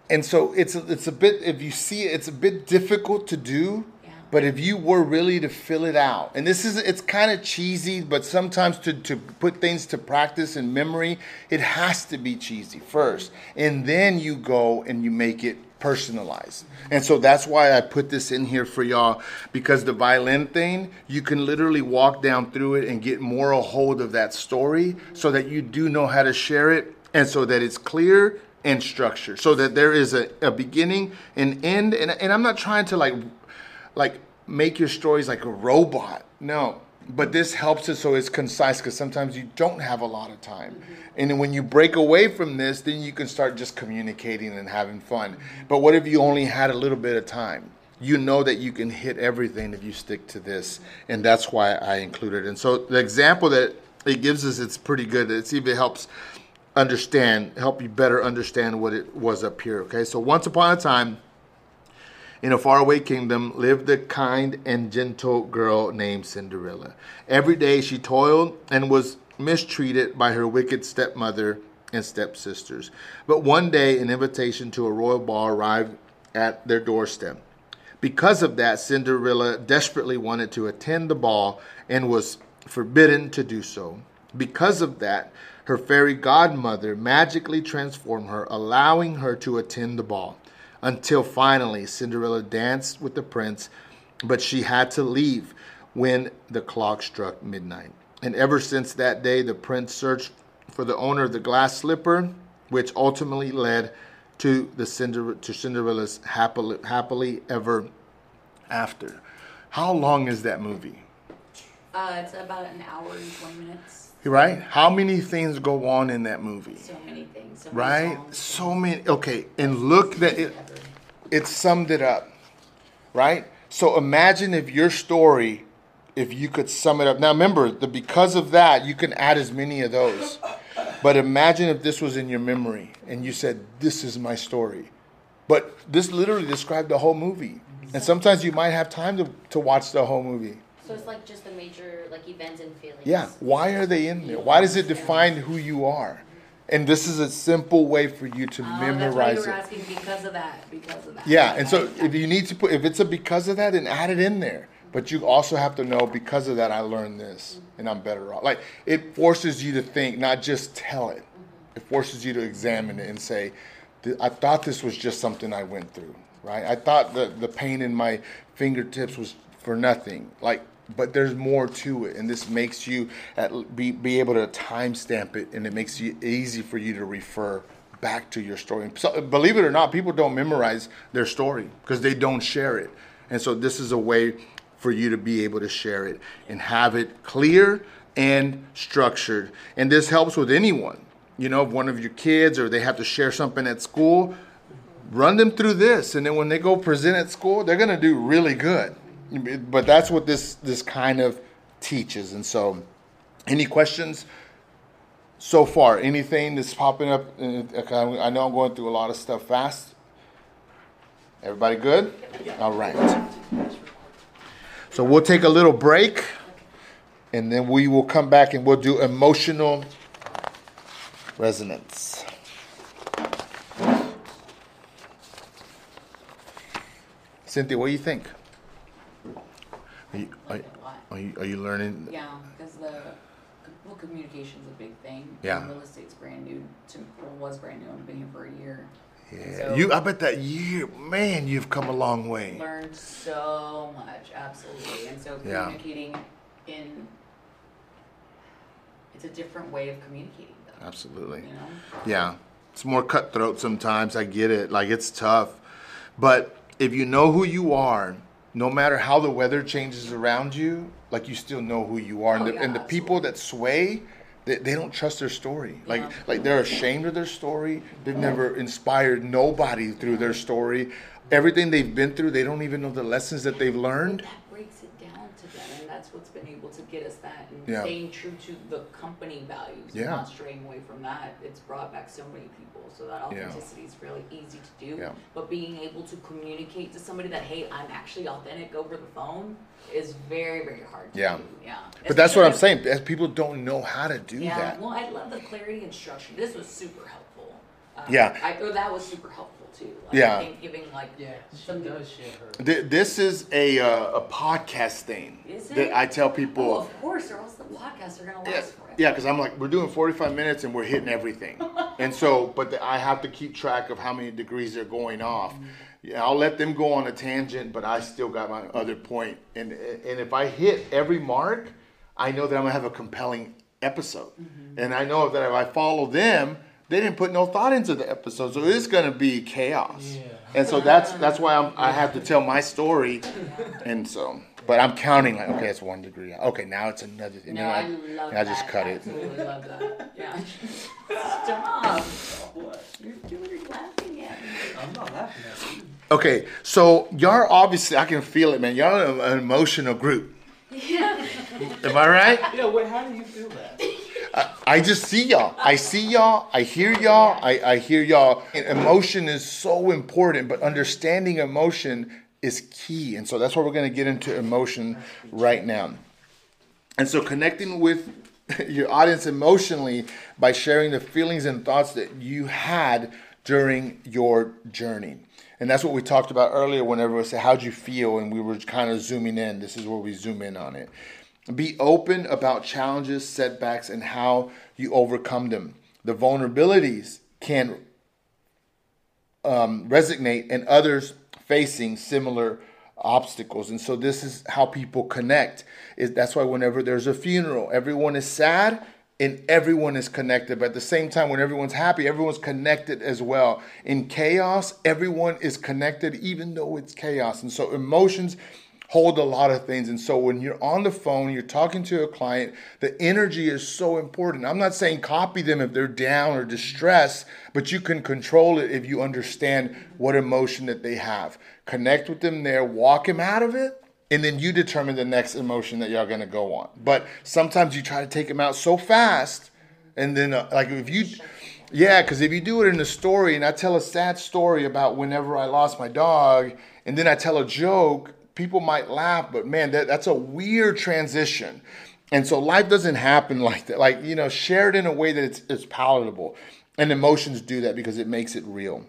And so it's a, it's a bit, if you see it, it's a bit difficult to do, yeah. But if you were really to fill it out, and this is, it's kind of cheesy, but sometimes to, to put things to practice in memory, it has to be cheesy first. And then you go and you make it personalized. And so that's why I put this in here for y'all, because the violin thing, you can literally walk down through it and get more a hold of that story so that you do know how to share it and so that it's clear and structured, so that there is a, a beginning and end. And, and I'm not trying to like like make your stories like a robot. No. But this helps it so it's concise, because sometimes you don't have a lot of time. Mm-hmm. And then when you break away from this, then you can start just communicating and having fun. Mm-hmm. But what if you only had a little bit of time? You know that you can hit everything if you stick to this. Mm-hmm. And that's why I included it. And so the example that it gives us, it's pretty good. It's even helps understand, help you better understand what it was up here. Okay, so once upon a time, in a faraway kingdom lived a kind and gentle girl named Cinderella. Every day she toiled and was mistreated by her wicked stepmother and stepsisters. But one day an invitation to a royal ball arrived at their doorstep. Because of that, Cinderella desperately wanted to attend the ball and was forbidden to do so. Because of that, her fairy godmother magically transformed her, allowing her to attend the ball. Until finally, Cinderella danced with the prince, but she had to leave when the clock struck midnight. And ever since that day, the prince searched for the owner of the glass slipper, which ultimately led to the Cinder- to Cinderella's happily, happily ever after. How long is that movie? Uh, it's about an hour and twenty minutes. Right? How many things go on in that movie? So many things. So many right? Songs. So many. Okay. And look that it, it summed it up. Right? So imagine if your story, if you could sum it up. Now remember, the because of that, you can add as many of those. But imagine if this was in your memory and you said, this is my story. But this literally described the whole movie. And sometimes you might have time to, to watch the whole movie. So it's like just the major like events and feelings. Yeah. Why are they in there? Why does it define who you are? And this is a simple way for you to oh, memorize that's why you were asking it. Because of that. Because of that. Yeah. And so if you need to put, if it's a because of that, then add it in there. But you also have to know because of that, I learned this and I'm better off. Like it forces you to think, not just tell it. It forces you to examine it and say, I thought this was just something I went through, right? I thought the, the pain in my fingertips was for nothing. Like, but there's more to it, and this makes you at, be, be able to timestamp it, and it makes it easy for you to refer back to your story. So, believe it or not, people don't memorize their story because they don't share it. And so this is a way for you to be able to share it and have it clear and structured. And this helps with anyone. You know, if one of your kids or they have to share something at school, run them through this. And then when they go present at school, they're going to do really good. But that's what this, this kind of teaches. And so any questions so far? Anything that's popping up? I know I'm going through a lot of stuff fast. Everybody good? All right. So we'll take a little break. And then we will come back and we'll do emotional resonance. Cynthia, what do you think? Are you, are, are you, are you learning? Yeah, because the well, communication is a big thing. Yeah. And real estate's brand new. To, well, was brand new. I've been here for a year. Yeah. So you. I bet that year, man, you've come a long way. Learned so much, absolutely. And so communicating. Yeah. In it's a different way of communicating though. Absolutely. You know? Yeah. It's more cutthroat sometimes. I get it. Like it's tough. But if you know who you are, no matter how the weather changes around you, like you still know who you are. Oh, and the, yeah, and the people that sway, they, they don't trust their story. Like yeah. like they're ashamed of their story. They've never inspired nobody through their story. Everything they've been through, they don't even know the lessons that they've learned. That breaks it down to them. And that's what's been able to get us that. And yeah. staying true to the company values. Yeah. Not straying away from that. It's brought back so many people. So that authenticity yeah. is really easy to do. Yeah. But being able to communicate to somebody that, hey, I'm actually authentic over the phone is very, very hard to yeah. do. Yeah. But it's that's what I'm saying. As people don't know how to do yeah. that. Well, I love the clarity and structure. This was super helpful. Um, yeah. I thought that was super helpful. Too. Like yeah. Thanksgiving, like yeah, some does shit her. Th- this is a uh, a podcast thing. Is it? That I tell people. Oh, of course, or else the podcasts are gonna last yeah, forever. Yeah, because I'm like, we're doing forty-five minutes and we're hitting everything, and so, but the, I have to keep track of how many degrees they're going off. Mm-hmm. Yeah, I'll let them go on a tangent, but I still got my other point, and and if I hit every mark, I know that I'm gonna have a compelling episode, mm-hmm. and I know that if I follow them. They didn't put no thought into the episode, so it's gonna be chaos. Yeah. And so that's that's why I'm, I have to tell my story, and so. But I'm counting like, okay, it's one degree. Okay, now it's another. No, I, I love that. I just cut I it. Absolutely love that. Yeah. Stop. What? You're, you're laughing at me. I'm not laughing at you. Okay, so y'all obviously, I can feel it, man. Y'all are an emotional group. Yeah. Am I right? Yeah. What? How do you feel that? I, I just see y'all. I see y'all. I hear y'all. I, I hear y'all. And emotion is so important, but understanding emotion is key. And so that's what we're going to get into emotion right now. And so connecting with your audience emotionally by sharing the feelings and thoughts that you had during your journey. And that's what we talked about earlier whenever we said, how'd you feel? And we were kind of zooming in. This is where we zoom in on it. Be open about challenges, setbacks, and how you overcome them. The vulnerabilities can um, resonate in others facing similar obstacles. And so this is how people connect. It, that's why whenever there's a funeral, everyone is sad and everyone is connected. But at the same time, when everyone's happy, everyone's connected as well. In chaos, everyone is connected, even though it's chaos. And so emotions hold a lot of things. And so when you're on the phone, you're talking to a client, the energy is so important. I'm not saying copy them if they're down or distressed, but you can control it if you understand what emotion that they have. Connect with them there, walk them out of it, and then you determine the next emotion that y'all going to go on. But sometimes you try to take them out so fast, and then uh, like if you... Yeah, because if you do it in a story, and I tell a sad story about whenever I lost my dog, and then I tell a joke, people might laugh, but man, that, that's a weird transition. And so life doesn't happen like that. Like, you know, share it in a way that it's, it's palatable. And emotions do that because it makes it real.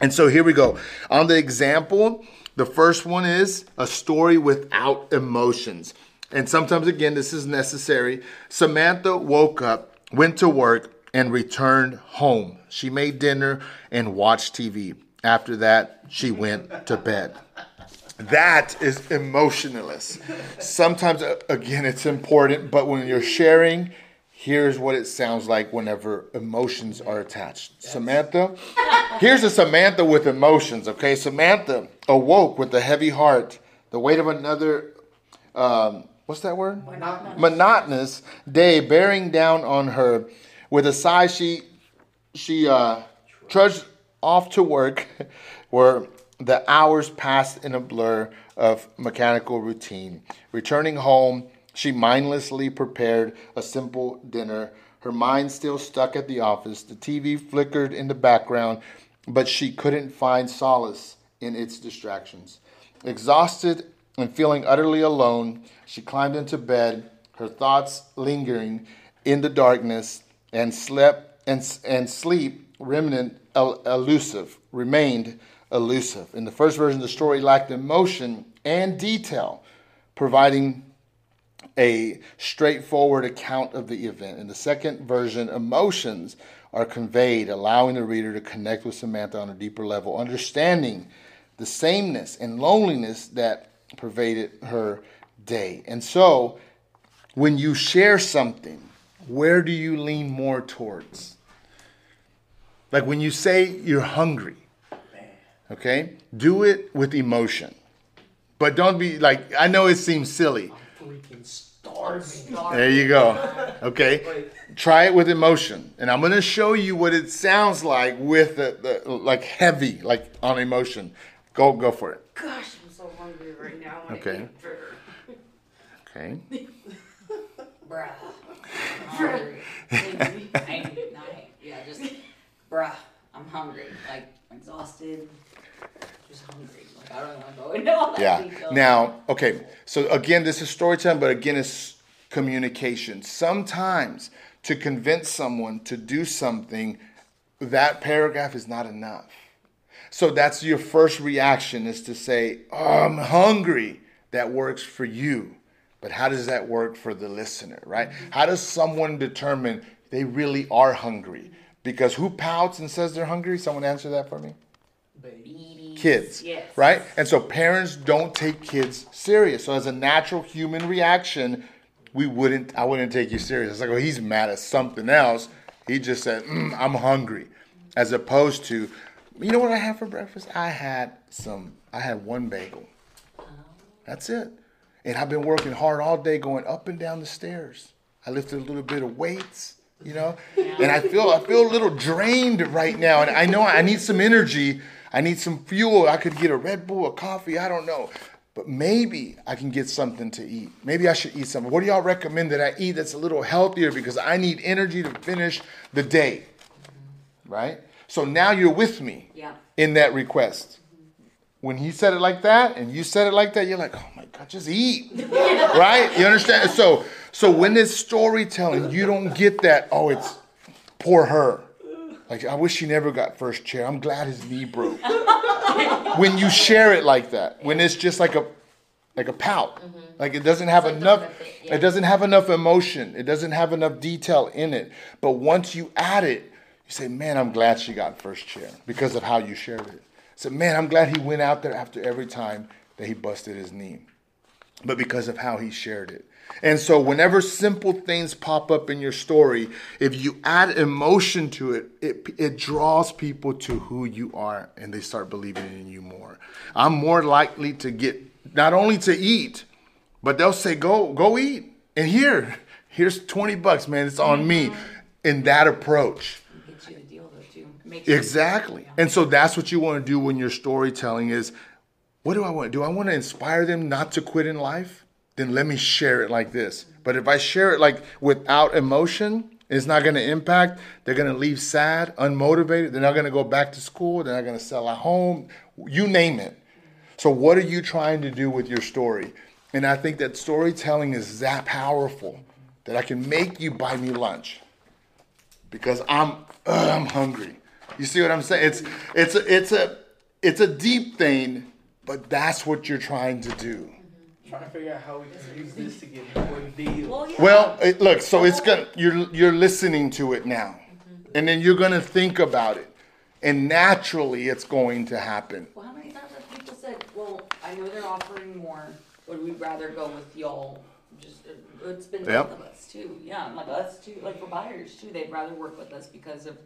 And so here we go. On the example, the first one is a story without emotions. And sometimes, again, this is necessary. Samantha woke up, went to work, and returned home. She made dinner and watched T V. After that, she went to bed. That is emotionless. Sometimes, again, it's important, but when you're sharing, here's what it sounds like whenever emotions are attached. Yes. Samantha, here's a Samantha with emotions, okay? Samantha awoke with a heavy heart, the weight of another, um, what's that word? Monotonous. Monotonous day bearing down on her. With a sigh, she she uh, trudged off to work, where the hours passed in a blur of mechanical routine. Returning home, she mindlessly prepared a simple dinner, her mind still stuck at the office. The T V flickered in the background, but she couldn't find solace in its distractions. Exhausted and feeling utterly alone, she climbed into bed, her thoughts lingering in the darkness, and slept and, and sleep remnant el- elusive, remained elusive. In the first version, the story lacked emotion and detail, providing a straightforward account of the event. In the second version, emotions are conveyed, allowing the reader to connect with Samantha on a deeper level, understanding the sameness and loneliness that pervaded her day. And so, when you share something, where do you lean more towards? Like when you say you're hungry, okay? Do it with emotion. But don't be like, I know it seems silly. Freaking starving. There you go. Okay. Try it with emotion. And I'm going to show you what it sounds like with the, the, like heavy, like on emotion. Go go for it. Gosh, I'm so hungry right now. I okay. Okay. Bruh. I'm hungry. Angry. Not hate. Yeah, just bruh. I'm hungry. Like exhausted. Just hungry. I don't want to go into all that yeah. detail. Now, okay, so again, this is storytelling, but again, it's communication. Sometimes to convince someone to do something, that paragraph is not enough. So that's your first reaction, is to say, oh, I'm hungry. That works for you. But how does that work for the listener, right? Mm-hmm. How does someone determine they really are hungry? Because who pouts and says they're hungry? Someone answer that for me. Babies. Kids, yes. Right? And so parents don't take kids serious. So as a natural human reaction, we wouldn't, I wouldn't take you serious. It's like, well, he's mad at something else. He just said, mm, I'm hungry. As opposed to, you know what I had for breakfast? I had some, I had one bagel. That's it. And I've been working hard all day going up and down the stairs. I lifted a little bit of weights. You know, yeah. And I feel I feel a little drained right now, and I know I need some energy. I need some fuel. I could get a Red Bull, a coffee. I don't know, but maybe I can get something to eat. Maybe I should eat something. What do y'all recommend that I eat that's a little healthier, because I need energy to finish the day, right? So now you're with me yeah. in that request. When he said it like that, and you said it like that, you're like, oh my God, just eat, right? You understand? So. So when it's storytelling, you don't get that, oh, it's poor her. Like, I wish she never got first chair. I'm glad his knee broke. When you share it like that, when it's just like a like a pout. Mm-hmm. Like it doesn't have like enough it, yeah. it doesn't have enough emotion. It doesn't have enough detail in it. But once you add it, you say, man, I'm glad she got first chair because of how you shared it. So man, I'm glad he went out there after every time that he busted his knee. But because of how he shared it. And so whenever simple things pop up in your story, if you add emotion to it, it it draws people to who you are, and they start believing in you more. I'm more likely to get, not only to eat, but they'll say, go go eat. And here, here's twenty bucks, man. It's on me. In that approach. It gets you a deal, though, too. It makes you exactly. And so that's what you want to do when you're storytelling is, what do I want? Do I want to inspire them not to quit in life? Then let me share it like this. But if I share it like without emotion, it's not going to impact. They're going to leave sad, unmotivated. They're not going to go back to school. They're not going to sell a home. You name it. So what are you trying to do with your story? And I think that storytelling is that powerful that I can make you buy me lunch because I'm ugh, I'm hungry. You see what I'm saying? It's it's a, it's a it's a deep thing, but that's what you're trying to do. Trying to figure out how we can use this to get more deals. Well, yeah. well it, look, so it's gonna you're you're listening to it now, mm-hmm. and then you're gonna think about it, and naturally it's going to happen. Well, how many times have people said, "Well, I know they're offering more. Would we rather go with y'all just it's been yep. both of us too. Yeah, like us too. Like for buyers too, they'd rather work with us because of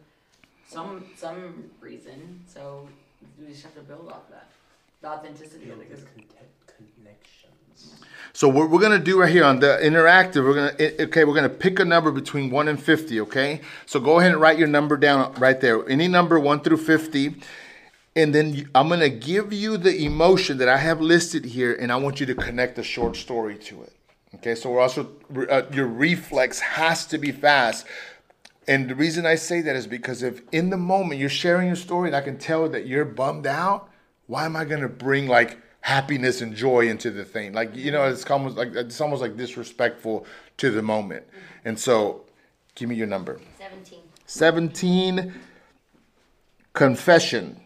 some some reason. So we just have to build off that, the authenticity of it. Connections. So what we're gonna do right here on the interactive, we're gonna okay, we're gonna pick a number between one and fifty. Okay, so go ahead and write your number down right there. Any number one through fifty. And then I'm going to give you the emotion that I have listed here, and I want you to connect a short story to it. Okay, so we're also, uh, your reflex has to be fast. And the reason I say that is because if in the moment you're sharing your story and I can tell that you're bummed out, why am I going to bring like happiness and joy into the thing? Like, you know, it's almost like, it's almost like disrespectful to the moment. And so give me your number. seventeen. seventeen, confession.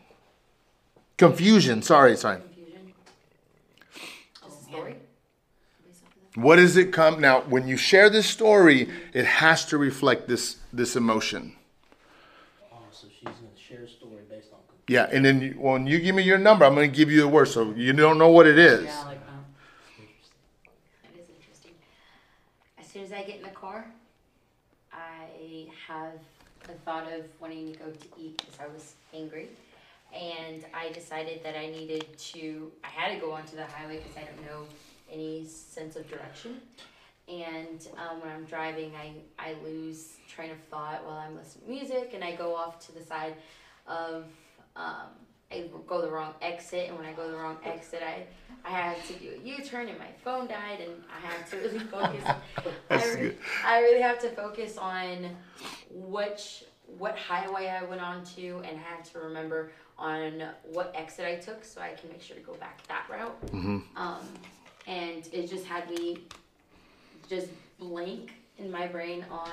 Confusion. Sorry, sorry. Confusion. It's a story. What does it come now? When you share this story, it has to reflect this this emotion. Oh, so she's gonna share a story based on confusion. Yeah, and then you, when you give me your number, I'm gonna give you a word, so you don't know what it is. Yeah, like that. That is interesting. As soon as I get in the car, I have the thought of wanting to go to eat because I was angry. And I decided that I needed to, I had to go onto the highway because I don't know any sense of direction. And um, when I'm driving, I, I lose train of thought while I'm listening to music, and I go off to the side of, um, I go the wrong exit. And when I go the wrong exit, I, I had to do a U-turn, and my phone died, and I had to really focus. That's I, re- good. I really have to focus on which, what highway I went on to, and I have to remember on what exit I took so I can make sure to go back that route. Mm-hmm. Um, and it just had me just blank in my brain on,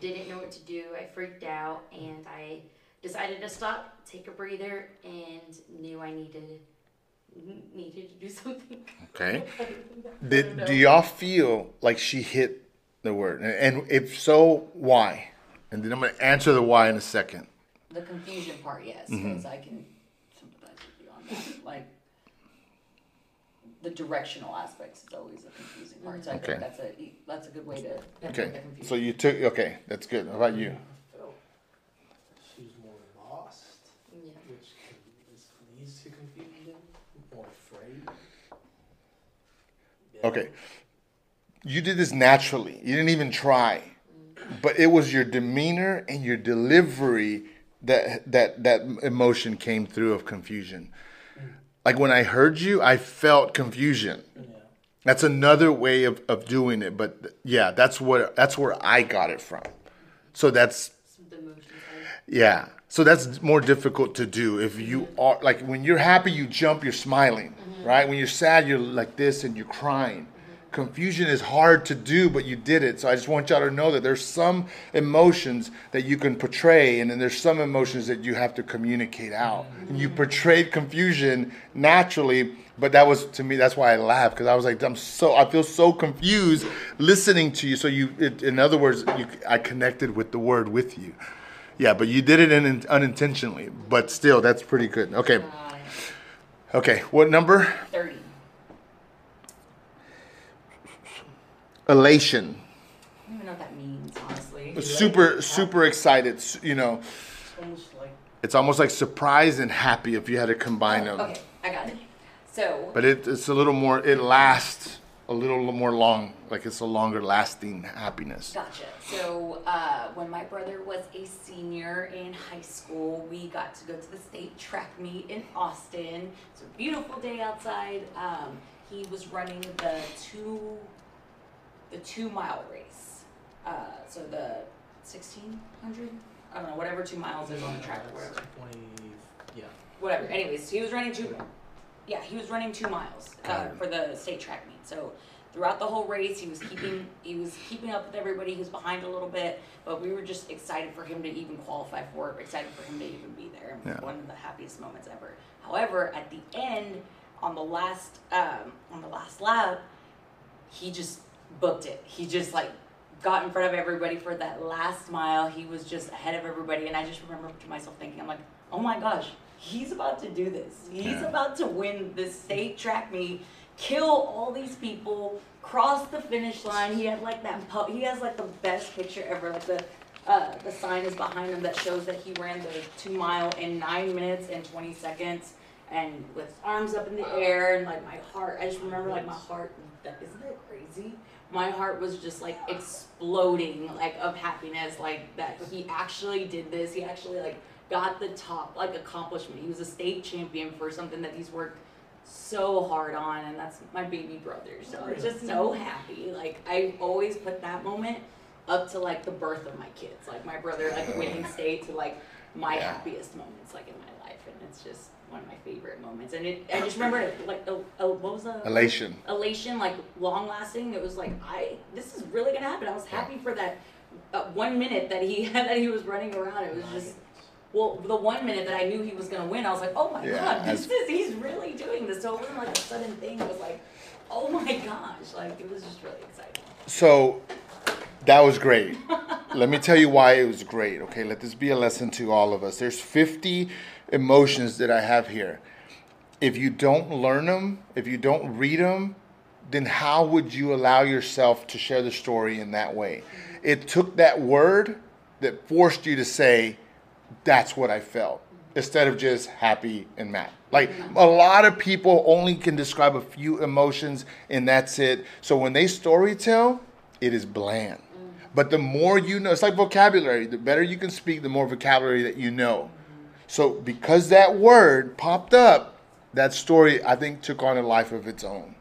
didn't know what to do. I freaked out, and I decided to stop, take a breather, and knew I needed needed to do something. Okay. Did, do y'all feel like she hit the word? And if so, why? And then I'm going to answer the why in a second. The confusion part, yes, because mm-hmm. I can sympathize with you on that. Like, the directional aspects is always a confusing part. So I okay. think that's a that's a good way to. Okay. So you took okay. That's good. How about you? She's more lost, yeah. which can, leads to confusion, or afraid. Yeah. Okay. You did this naturally. You didn't even try, mm-hmm. but it was your demeanor and your delivery. That that that emotion came through of confusion. Like when I heard you, I felt confusion. Yeah. That's another way of, of doing it. But th- yeah, that's what that's where I got it from. So that's yeah. So that's more difficult to do if you are like when you're happy, you jump, you're smiling, mm-hmm. right? When you're sad, you're like this and you're crying. Confusion is hard to do, but you did it. So I just want y'all to know that there's some emotions that you can portray, and then there's some emotions that you have to communicate out. And you portrayed confusion naturally, but that was, to me, that's why I laughed, because I was like, I'm so, I feel so confused listening to you. So you, it, in other words, you, I connected with the word with you. Yeah, but you did it in, unintentionally, but still, that's pretty good. Okay. Okay, what number? thirty. Elation. I don't even know what that means, honestly. Super, super excited, you know. It's almost like, it's almost like surprised and happy if you had to combine them. Okay, I got it. So. But it, it's a little more, it lasts a little more long, like it's a longer lasting happiness. Gotcha. So uh, when my brother was a senior in high school, we got to go to the state track meet in Austin. It's a beautiful day outside. Um, he was running the two... the two-mile race, uh, so the sixteen hundred, I don't know, whatever two miles is on the track or whatever. twenty, yeah. Whatever, anyways, he was running two, yeah, he was running two miles uh, for the state track meet. So throughout the whole race, he was keeping he was keeping up with everybody. He was behind a little bit, but we were just excited for him to even qualify for it, excited for him to even be there. It was yeah. one of the happiest moments ever. However, at the end, on the last, um, on the last lap, he just... booked it. He just like got in front of everybody for that last mile. He was just ahead of everybody, and I just remember to myself thinking, I'm like, oh my gosh, he's about to do this. He's yeah. about to win this state track meet. kill all these people, cross the finish line. He had like that. Po- he has like the best picture ever. Like the uh, the sign is behind him that shows that he ran the two mile in nine minutes and twenty seconds, and with arms up in the air and like my heart. I just remember like my heart. Isn't that crazy? My heart was just like exploding, like of happiness, like that he actually did this. He actually like got the top like accomplishment. He was a state champion for something that he's worked so hard on, and that's my baby brother. So I was just so happy. Like I always put that moment up to like the birth of my kids, like my brother like winning state, to like my yeah. happiest moments like in my life, and it's just one of my favorite moments. And it, I just remember like a, a, what was that? Elation. Elation, like long lasting. It was like I this is really gonna happen. I was happy for that uh, one minute that he had that he was running around. It was just well the one minute that I knew he was gonna win. I was like, oh my yeah, god, this is he's really doing this. So it wasn't like a sudden thing. It was like, oh my gosh, like it was just really exciting. So that was great. Let me tell you why it was great. Okay, let this be a lesson to all of us. There's fifty emotions that I have here. If you don't learn them, if you don't read them, then how would you allow yourself to share the story in that way? It took that word that forced you to say, that's what I felt, instead of just happy and mad. Like a lot of people only can describe a few emotions and that's it. So when they storytell, it is bland. But the more you know, it's like vocabulary. The better you can speak, the more vocabulary that you know. So because that word popped up, that story, I think, took on a life of its own.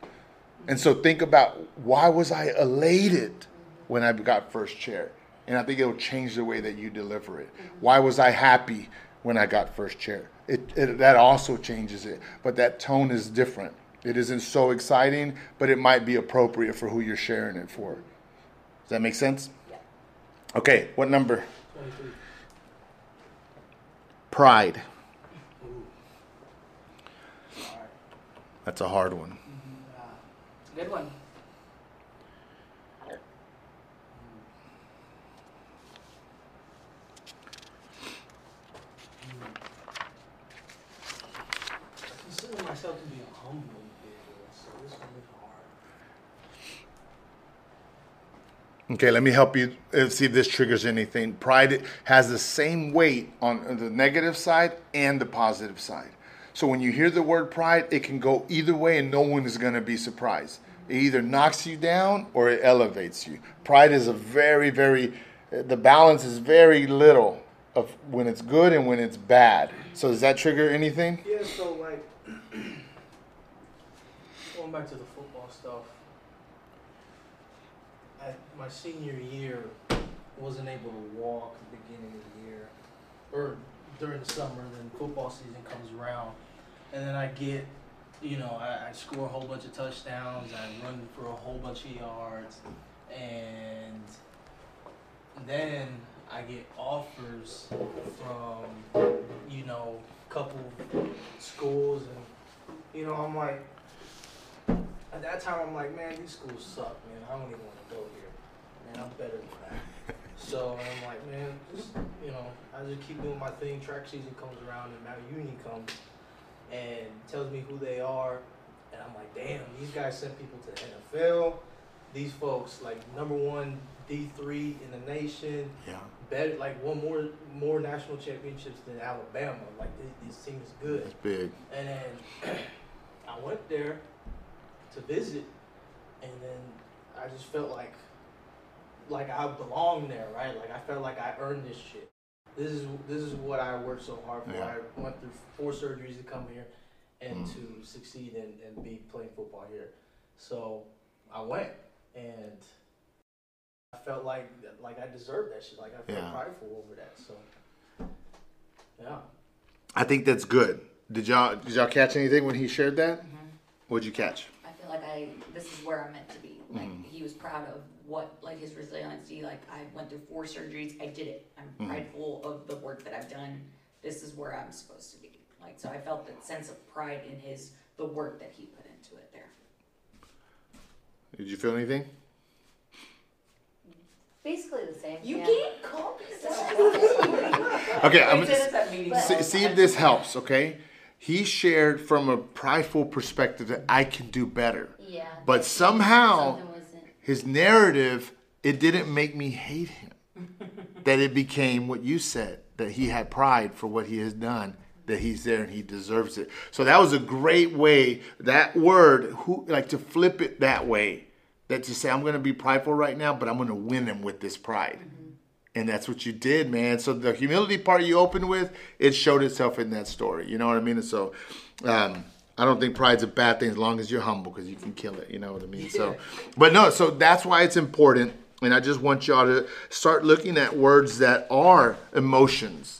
And so think about, why was I elated when I got first chair? And I think it'll change the way that you deliver it. Why was I happy when I got first chair? It, it that also changes it. But that tone is different. It isn't so exciting, but it might be appropriate for who you're sharing it for. Does that make sense? Okay, what number? twenty-three. Pride. Ooh. That's a hard one. It's a good one. I consider myself to be a humble individual, so this one is hard. Okay, let me help you see if this triggers anything. Pride has the same weight on the negative side and the positive side. So when you hear the word pride, it can go either way and no one is going to be surprised. It either knocks you down or it elevates you. Pride is a very, very, the balance is very little of when it's good and when it's bad. So does that trigger anything? Yeah, so like, going back to the football stuff. I, my senior year, wasn't able to walk at the beginning of the year, or during the summer, and then football season comes around, and then I get, you know, I, I score a whole bunch of touchdowns, I run for a whole bunch of yards, and then I get offers from, you know, a couple schools, and, you know, I'm like, at that time, I'm like, man, these schools suck, man. I don't even want to go here. Man, I'm better than that. So I'm like, man, just, you know, I just keep doing my thing. Track season comes around, and Mount Union comes and tells me who they are. And I'm like, damn, these guys sent people to the N F L. These folks, like, number one D three in the nation. Yeah. Better, like, one more more national championships than Alabama. Like, this, this team is good. It's big. And then I went there to visit, and then I just felt like like I belong there, right? Like I felt like I earned this shit. This is this is what I worked so hard for. Yeah. I went through four surgeries to come here and mm. to succeed and, and be playing football here. So I went, and I felt like like I deserved that shit. Like I felt yeah. prideful over that. So yeah, I think that's good. Did y'all did y'all catch anything when he shared that? Mm-hmm. What'd you catch? Like I, this is where I'm meant to be. Like mm. he was proud of what, like his resiliency. Like I went through four surgeries, I did it. I'm mm. prideful of the work that I've done. This is where I'm supposed to be. Like so, I felt that sense of pride in his the work that he put into it. There. Did you feel anything? Basically the same. You yeah. can't call me. Okay, I'm. Just, see, see if this helps. Okay, He shared from a prideful perspective that I can do better. Yeah. But somehow his narrative, it didn't make me hate him. That it became what you said, that he had pride for what he has done, that he's there and he deserves it. So that was a great way, that word, who, like to flip it that way, that to say, I'm going to be prideful right now, but I'm going to win him with this pride. Mm-hmm. And that's what you did, man. So the humility part you opened with, it showed itself in that story. You know what I mean? And so um, I don't think pride's a bad thing as long as you're humble, because you can kill it. You know what I mean? So, but no, so that's why it's important. And I just want y'all to start looking at words that are emotions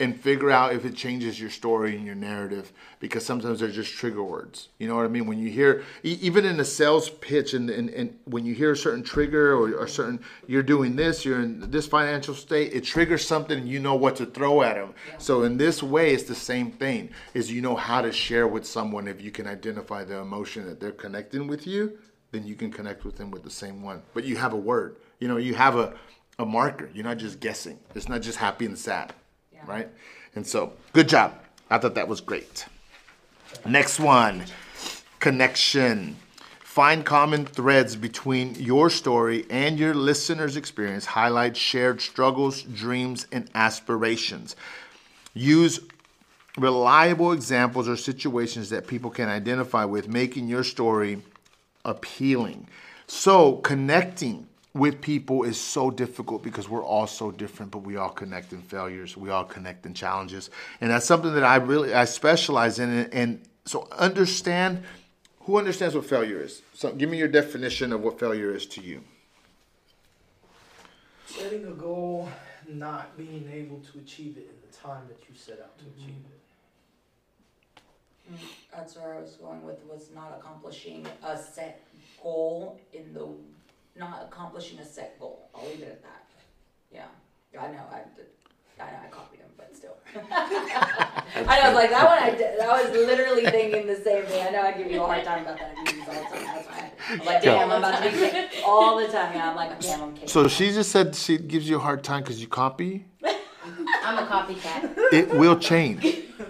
and figure out if it changes your story and your narrative, because sometimes they're just trigger words. You know what I mean? When you hear, even in a sales pitch, and, and, and when you hear a certain trigger or a certain, you're doing this, you're in this financial state, it triggers something and you know what to throw at them. Yeah. So in this way, it's the same thing, is you know how to share with someone. If you can identify the emotion that they're connecting with you, then you can connect with them with the same one. But you have a word. You know, you have a, a marker. You're not just guessing. It's not just happy and sad, yeah. Right? And so, good job. I thought that was great. Next one, connection. Find common threads between your story and your listener's experience. Highlight shared struggles, dreams, and aspirations. Use reliable examples or situations that people can identify with, making your story appealing. So, connecting with people is so difficult because we're all so different, but we all connect in failures. We all connect in challenges. And that's something that I really, I specialize in. And, and so understand, who understands what failure is? So give me your definition of what failure is to you. Setting a goal, not being able to achieve it in the time that you set out to mm-hmm. achieve it. That's where I was going with, was not accomplishing a set goal in the Not accomplishing a set goal. I'll leave it at that. Yeah. I know I, I, know I copied him, but still. I know, I was like, that one I did. I was literally thinking the same thing. I know I give you a hard time about that. I do these all the time. That's why I'm like, damn, I'm about to be sick all the time. And I'm like, damn, I'm kidding. So she just said she gives you a hard time because you copy? I'm a copycat. It will change.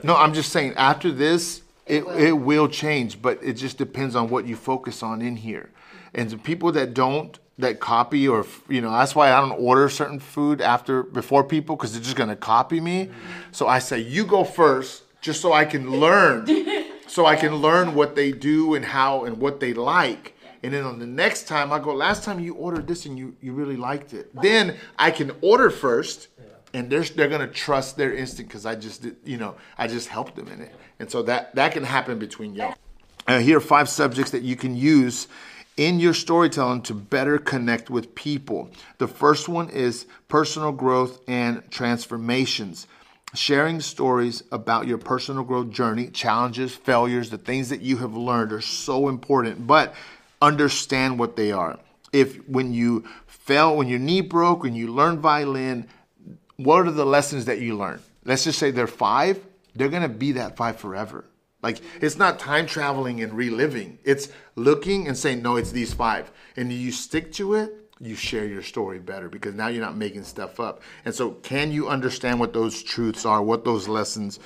No, I'm just saying, after this, it, it, will. it will change, but it just depends on what you focus on in here. And the people that don't, that copy, or, you know, that's why I don't order certain food after, before people, because they're just going to copy me. Mm-hmm. So I say, you go first, just so I can learn. So I can learn what they do and how and what they like. And then on the next time, I go, last time you ordered this and you, you really liked it. Wow. Then I can order first. And they're, they're going to trust their instinct because I just, did, you know, I just helped them in it. And so that, that can happen between y'all. Uh, here are five subjects that you can use in your storytelling to better connect with people. The first one is personal growth and transformations. Sharing stories about your personal growth journey, challenges, failures, the things that you have learned are so important, but understand what they are. If when you fell, when your knee broke, when you learned violin, what are the lessons that you learned? Let's just say they're five. They're going to be that five forever. Like, it's not time traveling and reliving. It's looking and saying, no, it's these five. And you stick to it, you share your story better because now you're not making stuff up. And so can you understand what those truths are, what those lessons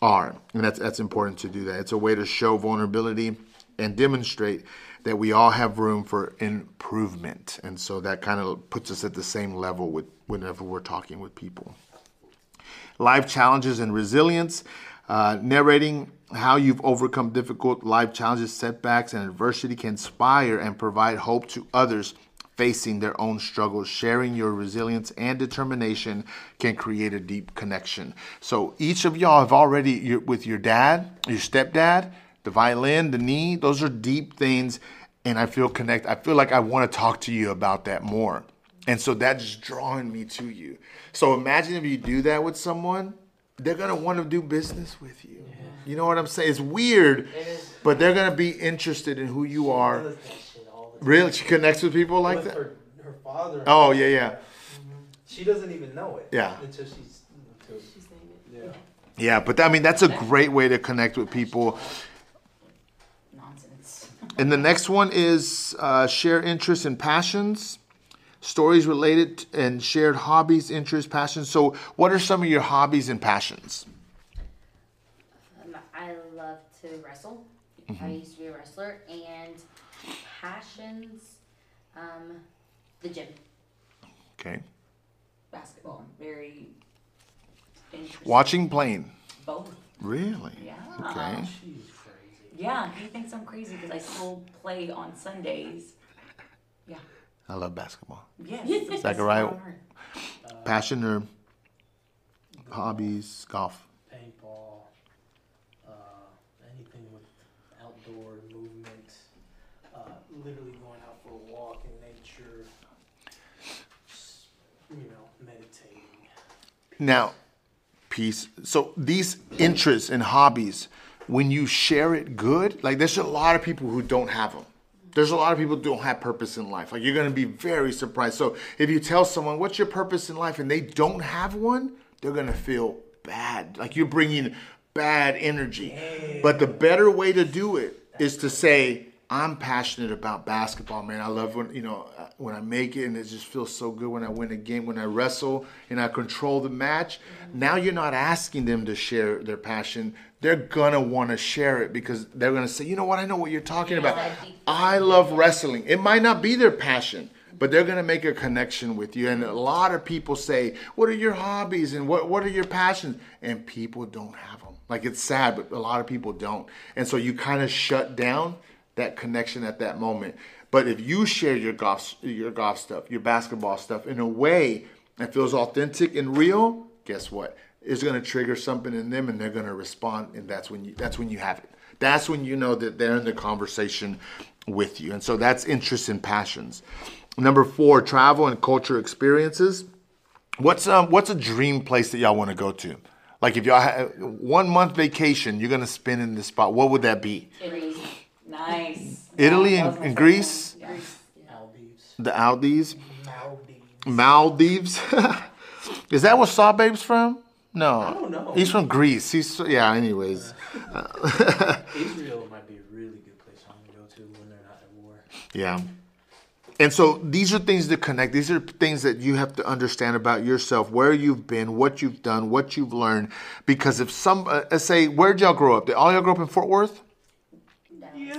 are? And that's, that's important to do that. It's a way to show vulnerability and demonstrate that we all have room for improvement. And so that kind of puts us at the same level with whenever we're talking with people. Life challenges and resilience. Uh, narrating how you've overcome difficult life challenges, setbacks, and adversity can inspire and provide hope to others facing their own struggles. Sharing your resilience and determination can create a deep connection. So each of y'all have already, you're, with your dad, your stepdad, the violin, the knee, those are deep things, and I feel connected. I feel like I want to talk to you about that more. And so that's drawing me to you. So imagine if you do that with someone, they're going to want to do business with you. Yeah. You know what I'm saying? It's weird, it is. But they're going to be interested in who you she are. Does that shit all the time. Really? She connects with people like with that? Her, her father. Oh, yeah, yeah. Mm-hmm. She doesn't even know it. Yeah. Until she's... Until she's saying it. Yeah. Yeah, but I mean, that's a great way to connect with people. Nonsense. And the next one is uh, share interests and passions. Stories related and shared hobbies, interests, passions. So what are some of your hobbies and passions? Um, I to wrestle. Mm-hmm. I used to be a wrestler, and passions, um, the gym. Okay. Basketball, very interesting. Watching, playing. Both. Really? Yeah. Okay. She's crazy. Yeah, he thinks I'm crazy because I still play on Sundays. Yeah. I love basketball. Yes. Is that right? Passion or uh, hobbies, golf. Paintball, uh, anything with outdoor movement, uh, literally going out for a walk in nature, just, you know, meditating. Now, peace. So these interests and hobbies, when you share it good, like there's a lot of people who don't have them. There's a lot of people who don't have purpose in life. Like, you're going to be very surprised. So if you tell someone, what's your purpose in life, and they don't have one, they're going to feel bad. Like, you're bringing bad energy. But the better way to do it is to say, I'm passionate about basketball, man. I love when, you know, when I make it, and it just feels so good when I win a game, when I wrestle and I control the match. Mm-hmm. Now you're not asking them to share their passion. They're going to want to share it because they're going to say, you know what? I know what you're talking yeah, about. I love wrestling. It might not be their passion, but they're going to make a connection with you. And a lot of people say, what are your hobbies and what, what are your passions? And people don't have them. Like, it's sad, but a lot of people don't. And so you kind of shut down that connection at that moment. But if you share your golf, your golf stuff, your basketball stuff in a way that feels authentic and real, guess what? It's going to trigger something in them, and they're going to respond, and that's when you, that's when you have it. That's when you know that they're in the conversation with you. And so that's interests and passions. Number four, travel and culture experiences. What's um what's a dream place that y'all want to go to? Like, if y'all had one month vacation you're going to spend in this spot, what would that be? Nice. Italy and, and Greece. Yeah. Maldives. The Aldies. Maldives. Maldives. Is that where Saw Babe's from? No. I don't know. He's from Greece. He's yeah. Anyways. Uh, Israel might be a really good place for them to go to when they're not at war. Yeah. And so these are things that connect. These are things that you have to understand about yourself, where you've been, what you've done, what you've learned. Because if some, uh, say, where'd y'all grow up? Did all y'all grow up in Fort Worth?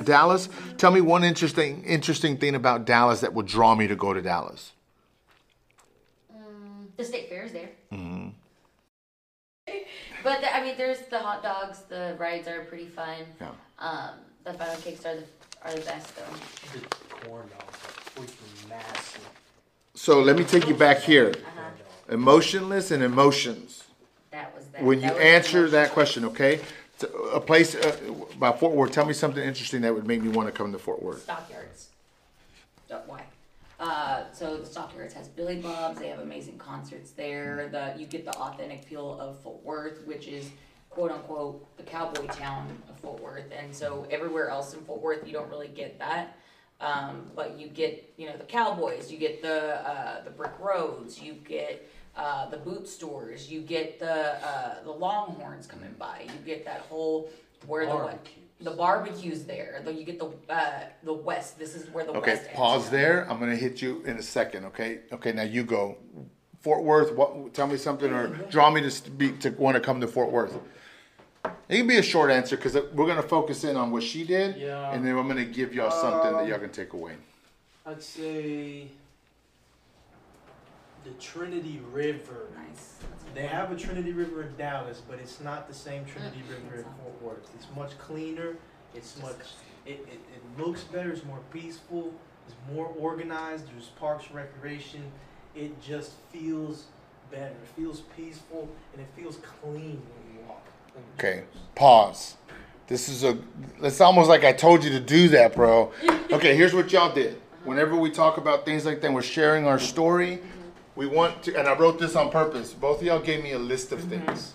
Dallas. Tell me one interesting interesting thing about Dallas that would draw me to go to Dallas. Um, the state fair is there. Mm-hmm. But the, I mean, there's the hot dogs. The rides are pretty fun. Yeah. Um, the funnel cakes are the are the best though. The corn dogs are freaking massive. So let me take you back here. Uh-huh. Emotionless and emotions. That was that. When you that answer emotions. That question, okay. A place uh, by Fort Worth. Tell me something interesting that would make me want to come to Fort Worth. Stockyards. Why? Uh, so the Stockyards has Billy Bob's. They have amazing concerts there. The you get the authentic feel of Fort Worth, which is quote unquote the cowboy town of Fort Worth. And so everywhere else in Fort Worth, you don't really get that. Um, but you get you know the cowboys. You get the uh, the brick roads. You get. Uh, the boot stores, you get the uh, the Longhorns coming by, you get that whole where barbecues. the the barbecues there. Though you get the uh, the West. This is where the okay, West. Okay, pause there. I'm gonna hit you in a second. Okay, okay. Now you go. Fort Worth. What? Tell me something or draw me to be to want to come to Fort Worth. It can be a short answer because we're gonna focus in on what she did, yeah. And then I'm gonna give y'all um, something that y'all can take away. I'd say. The Trinity River. Nice. They have a Trinity River in Dallas, but it's not the same Trinity River in Fort Worth. It's much cleaner. It's much. It, it, it looks better. It's more peaceful. It's more organized. There's parks, recreation. It just feels better. It feels peaceful, and it feels clean when you walk. Okay. Pause. This is a. It's almost like I told you to do that, bro. Okay. Here's what y'all did. Whenever we talk about things like that, we're sharing our story. We want to, and I wrote this on purpose. Both of y'all gave me a list of things.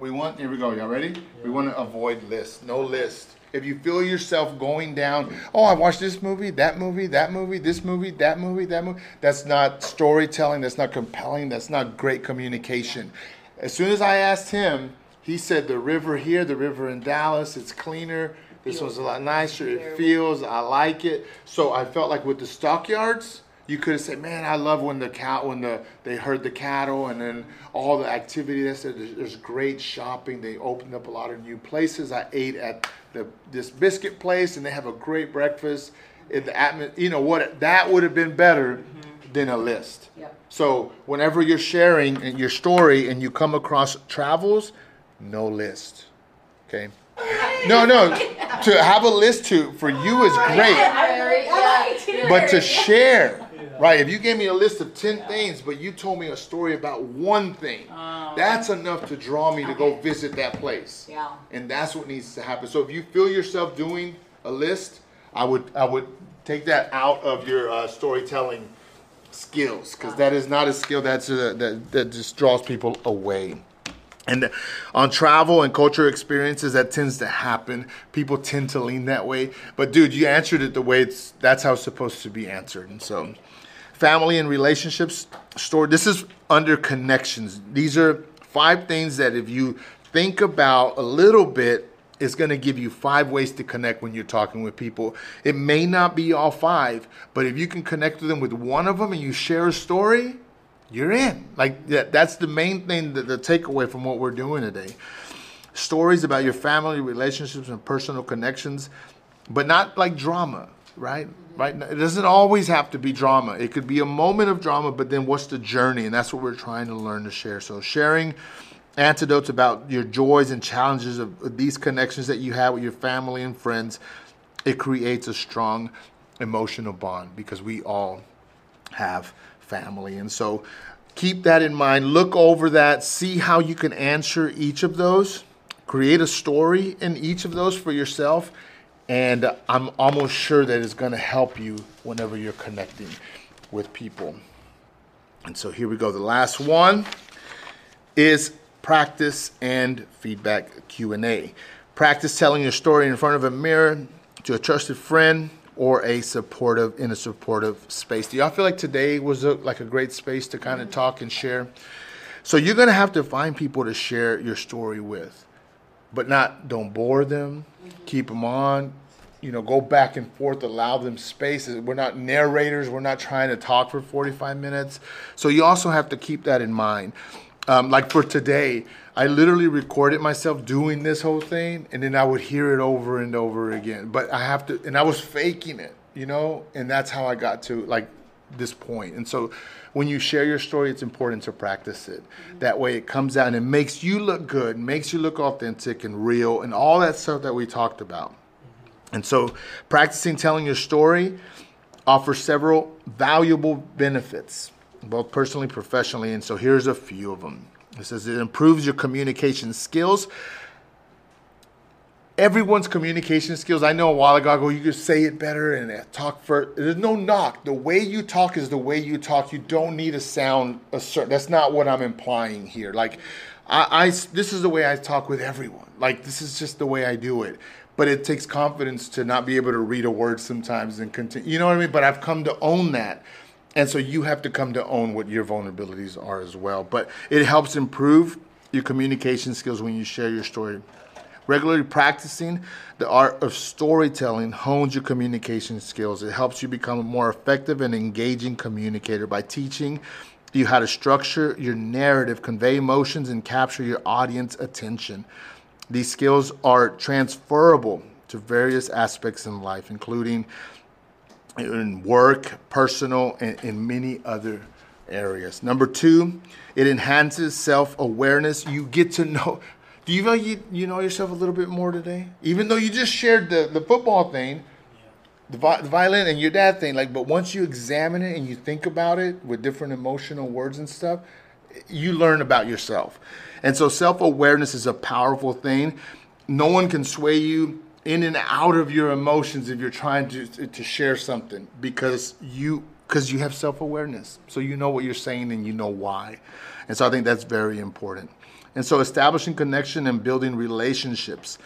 We want, here we go, y'all ready? Yeah. We want to avoid lists, no list. If you feel yourself going down, oh, I watched this movie, that movie, that movie, this movie, that movie, that movie. That's not storytelling. That's not compelling. That's not great communication. As soon as I asked him, he said the river here, the river in Dallas, it's cleaner. This one's a lot nicer. It feels, I like it. So I felt like with the Stockyards, you could have said, man, I love when the cat, when the they herd the cattle, and then all the activity. That's it. There's great shopping. They opened up a lot of new places. I ate at the this biscuit place, and they have a great breakfast. In the atm- you know what? That would have been better mm-hmm. than a list. Yep. So whenever you're sharing your story and you come across travels, no list. Okay. No, no. To have a list to for you is great, but to share. Right, if you gave me a list of ten yeah. things, but you told me a story about one thing, um, that's enough to draw me okay. to go visit that place. Yeah. And that's what needs to happen. So if you feel yourself doing a list, I would I would take that out of your uh, storytelling skills, because that is not a skill that's a, that that just draws people away. And on travel and cultural experiences, that tends to happen. People tend to lean that way. But dude, you answered it the way it's that's how it's supposed to be answered. And so, family and relationships story. This is under connections. These are five things that if you think about a little bit, it's going to give you five ways to connect when you're talking with people. It may not be all five, but if you can connect with them with one of them and you share a story, you're in. Like that, that's the main thing, the, the takeaway from what we're doing today. Stories about your family, relationships, and personal connections, but not like drama, right? Mm-hmm. Right? It doesn't always have to be drama. It could be a moment of drama, but then what's the journey? And that's what we're trying to learn to share. So sharing anecdotes about your joys and challenges of, of these connections that you have with your family and friends, it creates a strong emotional bond because we all have family. And so keep that in mind. Look over that. See how you can answer each of those. Create a story in each of those for yourself. And I'm almost sure that it's going to help you whenever you're connecting with people. And so here we go. The last one is practice and feedback Q and A. Practice telling your story in front of a mirror, to a trusted friend, or a supportive, in a supportive space. Do y'all feel like today was a, like a great space to kind of talk and share? So you're gonna have to find people to share your story with, but not, don't bore them, mm-hmm. keep them on, you know, go back and forth, allow them space. We're not narrators, we're not trying to talk for forty-five minutes. So you also have to keep that in mind. Um, like for today, I literally recorded myself doing this whole thing, and then I would hear it over and over again. But I have to, and I was faking it, you know, and that's how I got to like this point. And so when you share your story, it's important to practice it. Mm-hmm. That way it comes out and it makes you look good, makes you look authentic and real and all that stuff that we talked about. Mm-hmm. And so practicing telling your story offers several valuable benefits, both personally, professionally, and so here's a few of them. It says it improves your communication skills. Everyone's communication skills. I know a while ago, I go, you could say it better and talk first. There's no knock. The way you talk is the way you talk. You don't need to sound a certain. That's not what I'm implying here. Like, I, I this is the way I talk with everyone. Like, this is just the way I do it. But it takes confidence to not be able to read a word sometimes and continue. You know what I mean? But I've come to own that. And so you have to come to own what your vulnerabilities are as well. But it helps improve your communication skills when you share your story. Regularly practicing the art of storytelling hones your communication skills. It helps you become a more effective and engaging communicator by teaching you how to structure your narrative, convey emotions, and capture your audience attention. These skills are transferable to various aspects in life, including in work, personal, and in many other areas. Number two, it enhances self-awareness. You get to know. Do you feel like you, you know yourself a little bit more today? Even though you just shared the, the football thing, the, vi- the violin and your dad thing, like, but once you examine it and you think about it with different emotional words and stuff, you learn about yourself. And so self-awareness is a powerful thing. No one can sway you in and out of your emotions if you're trying to to share something, because you because you have self-awareness. So you know what you're saying and you know why. And so I think that's very important. And so establishing connection and building relationships.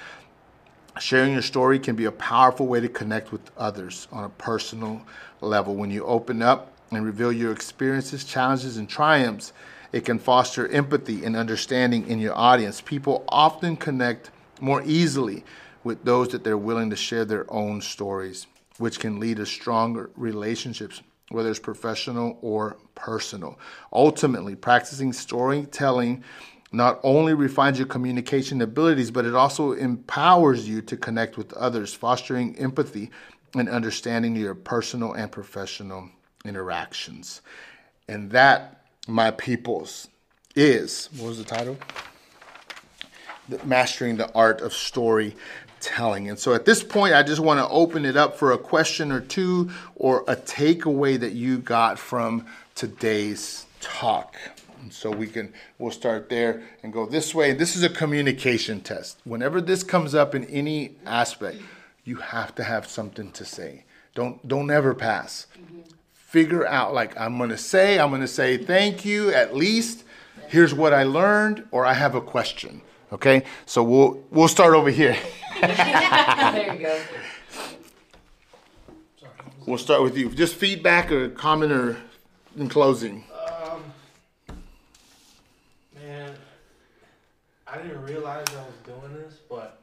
Sharing your story can be a powerful way to connect with others on a personal level. When you open up and reveal your experiences, challenges, and triumphs, it can foster empathy and understanding in your audience. People often connect more easily with those that they're willing to share their own stories, which can lead to stronger relationships. whether it's professional or personal. Ultimately, practicing storytelling not only refines your communication abilities, but it also empowers you to connect with others, fostering empathy and understanding your personal and professional interactions. And that, my peoples, is, what was the title? The, Mastering the Art of Storytelling. And so at this point, I just want to open it up for a question or two or a takeaway that you got from today's talk. And so we can, we'll start there and go this way. This is a communication test. Whenever this comes up in any aspect, you have to have something to say. Don't, don't ever pass. Mm-hmm. Figure out, like, I'm going to say, I'm going to say thank you at least. Here's what I learned, or I have a question. Okay? So we'll, we'll start over here. There you go. We'll start with you. Just feedback or comment or in closing. I didn't realize I was doing this, but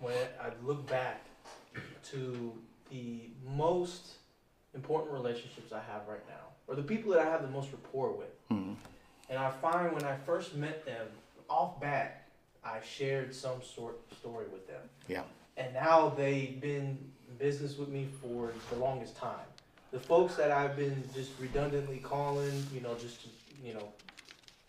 when I look back to the most important relationships I have right now, or the people that I have the most rapport with, mm-hmm. and I find when I first met them, off bat, I shared some sort of story with them. Yeah. And now they've been in business with me for the longest time. The folks that I've been just redundantly calling, you know, just, you know,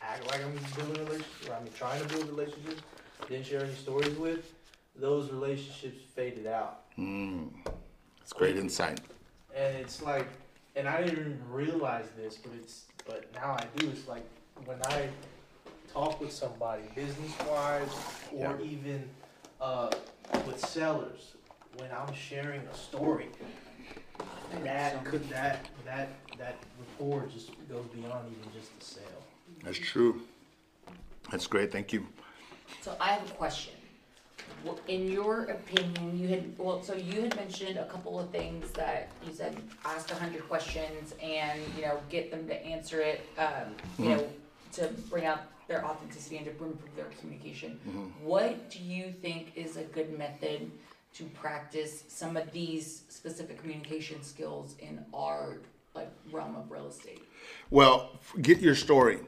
act like I'm building relationships, or I'm trying to build relationships, didn't share any stories with, those relationships faded out. Mm. That's great insight. And it's like, and I didn't even realize this, but it's, but now I do. It's like when I talk with somebody, business-wise, or yeah. even uh, with sellers, when I'm sharing a story, that could that that that rapport just goes beyond even just the sale. That's true. That's great. Thank you. So I have a question. In your opinion, you had, well, so you had mentioned a couple of things that you said, ask a hundred questions and, you know, get them to answer it, um, you mm-hmm. know, to bring out their authenticity and to improve their communication. Mm-hmm. What do you think is a good method to practice some of these specific communication skills in our like realm of real estate? Well, get your story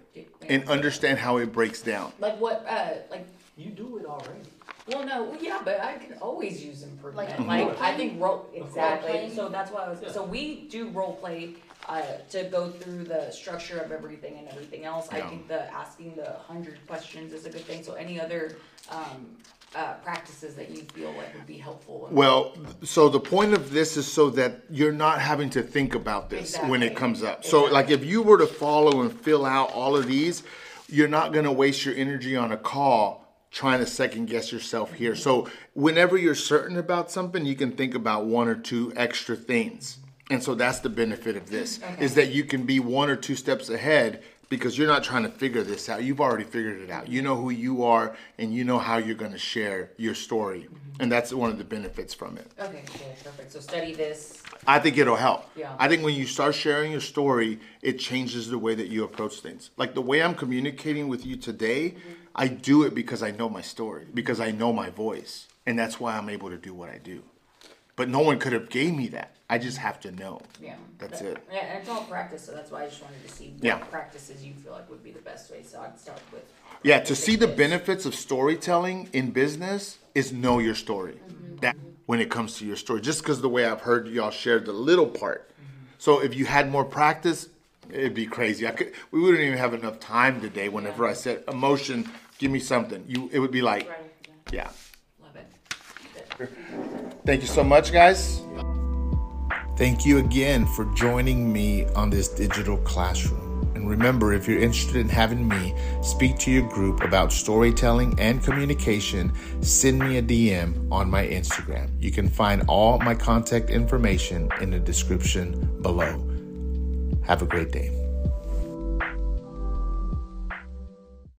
and understand how it breaks down. Like what? Uh, like you do it already. Well, no, yeah, but I can always use improvement. Like, like I think role exactly. Role so that's why I was. Yeah. So we do role play uh, to go through the structure of everything and everything else. Yeah. I think the asking the hundred questions is a good thing. So any other um, uh, practices that you feel like would be helpful? Well, so the point of this is so that you're not having to think about this exactly. when it comes up. Exactly. So like if you were to follow and fill out all of these, you're not going to waste your energy on a call trying to second guess yourself here. So whenever you're certain about something, you can think about one or two extra things. And so that's the benefit of this, okay. is that you can be one or two steps ahead because you're not trying to figure this out. You've already figured it out. You know who you are and you know how you're going to share your story. Mm-hmm. And that's one of the benefits from it. Okay, yeah, perfect. So study this. I think it'll help. Yeah. I think when you start sharing your story, it changes the way that you approach things. Like the way I'm communicating with you today, mm-hmm. I do it because I know my story, because I know my voice. And that's why I'm able to do what I do. But no one could have gave me that. I just have to know. Yeah. That's but, it. Yeah, and it's all practice, so that's why I just wanted to see what yeah. practices you feel like would be the best way. So I'd start with... Yeah, to see the benefits of storytelling in business is know your story. Mm-hmm. That when it comes to your story. Just because the way I've heard y'all share the little part. Mm-hmm. So if you had more practice, it'd be crazy. I could. We wouldn't even have enough time today whenever yeah. I said emotion, give me something. You. It would be like... Right. Yeah. yeah. Love it. Thank you so much, guys. Thank you again for joining me on this digital classroom. And remember, if you're interested in having me speak to your group about storytelling and communication, send me a D M on my Instagram. You can find all my contact information in the description below. Have a great day.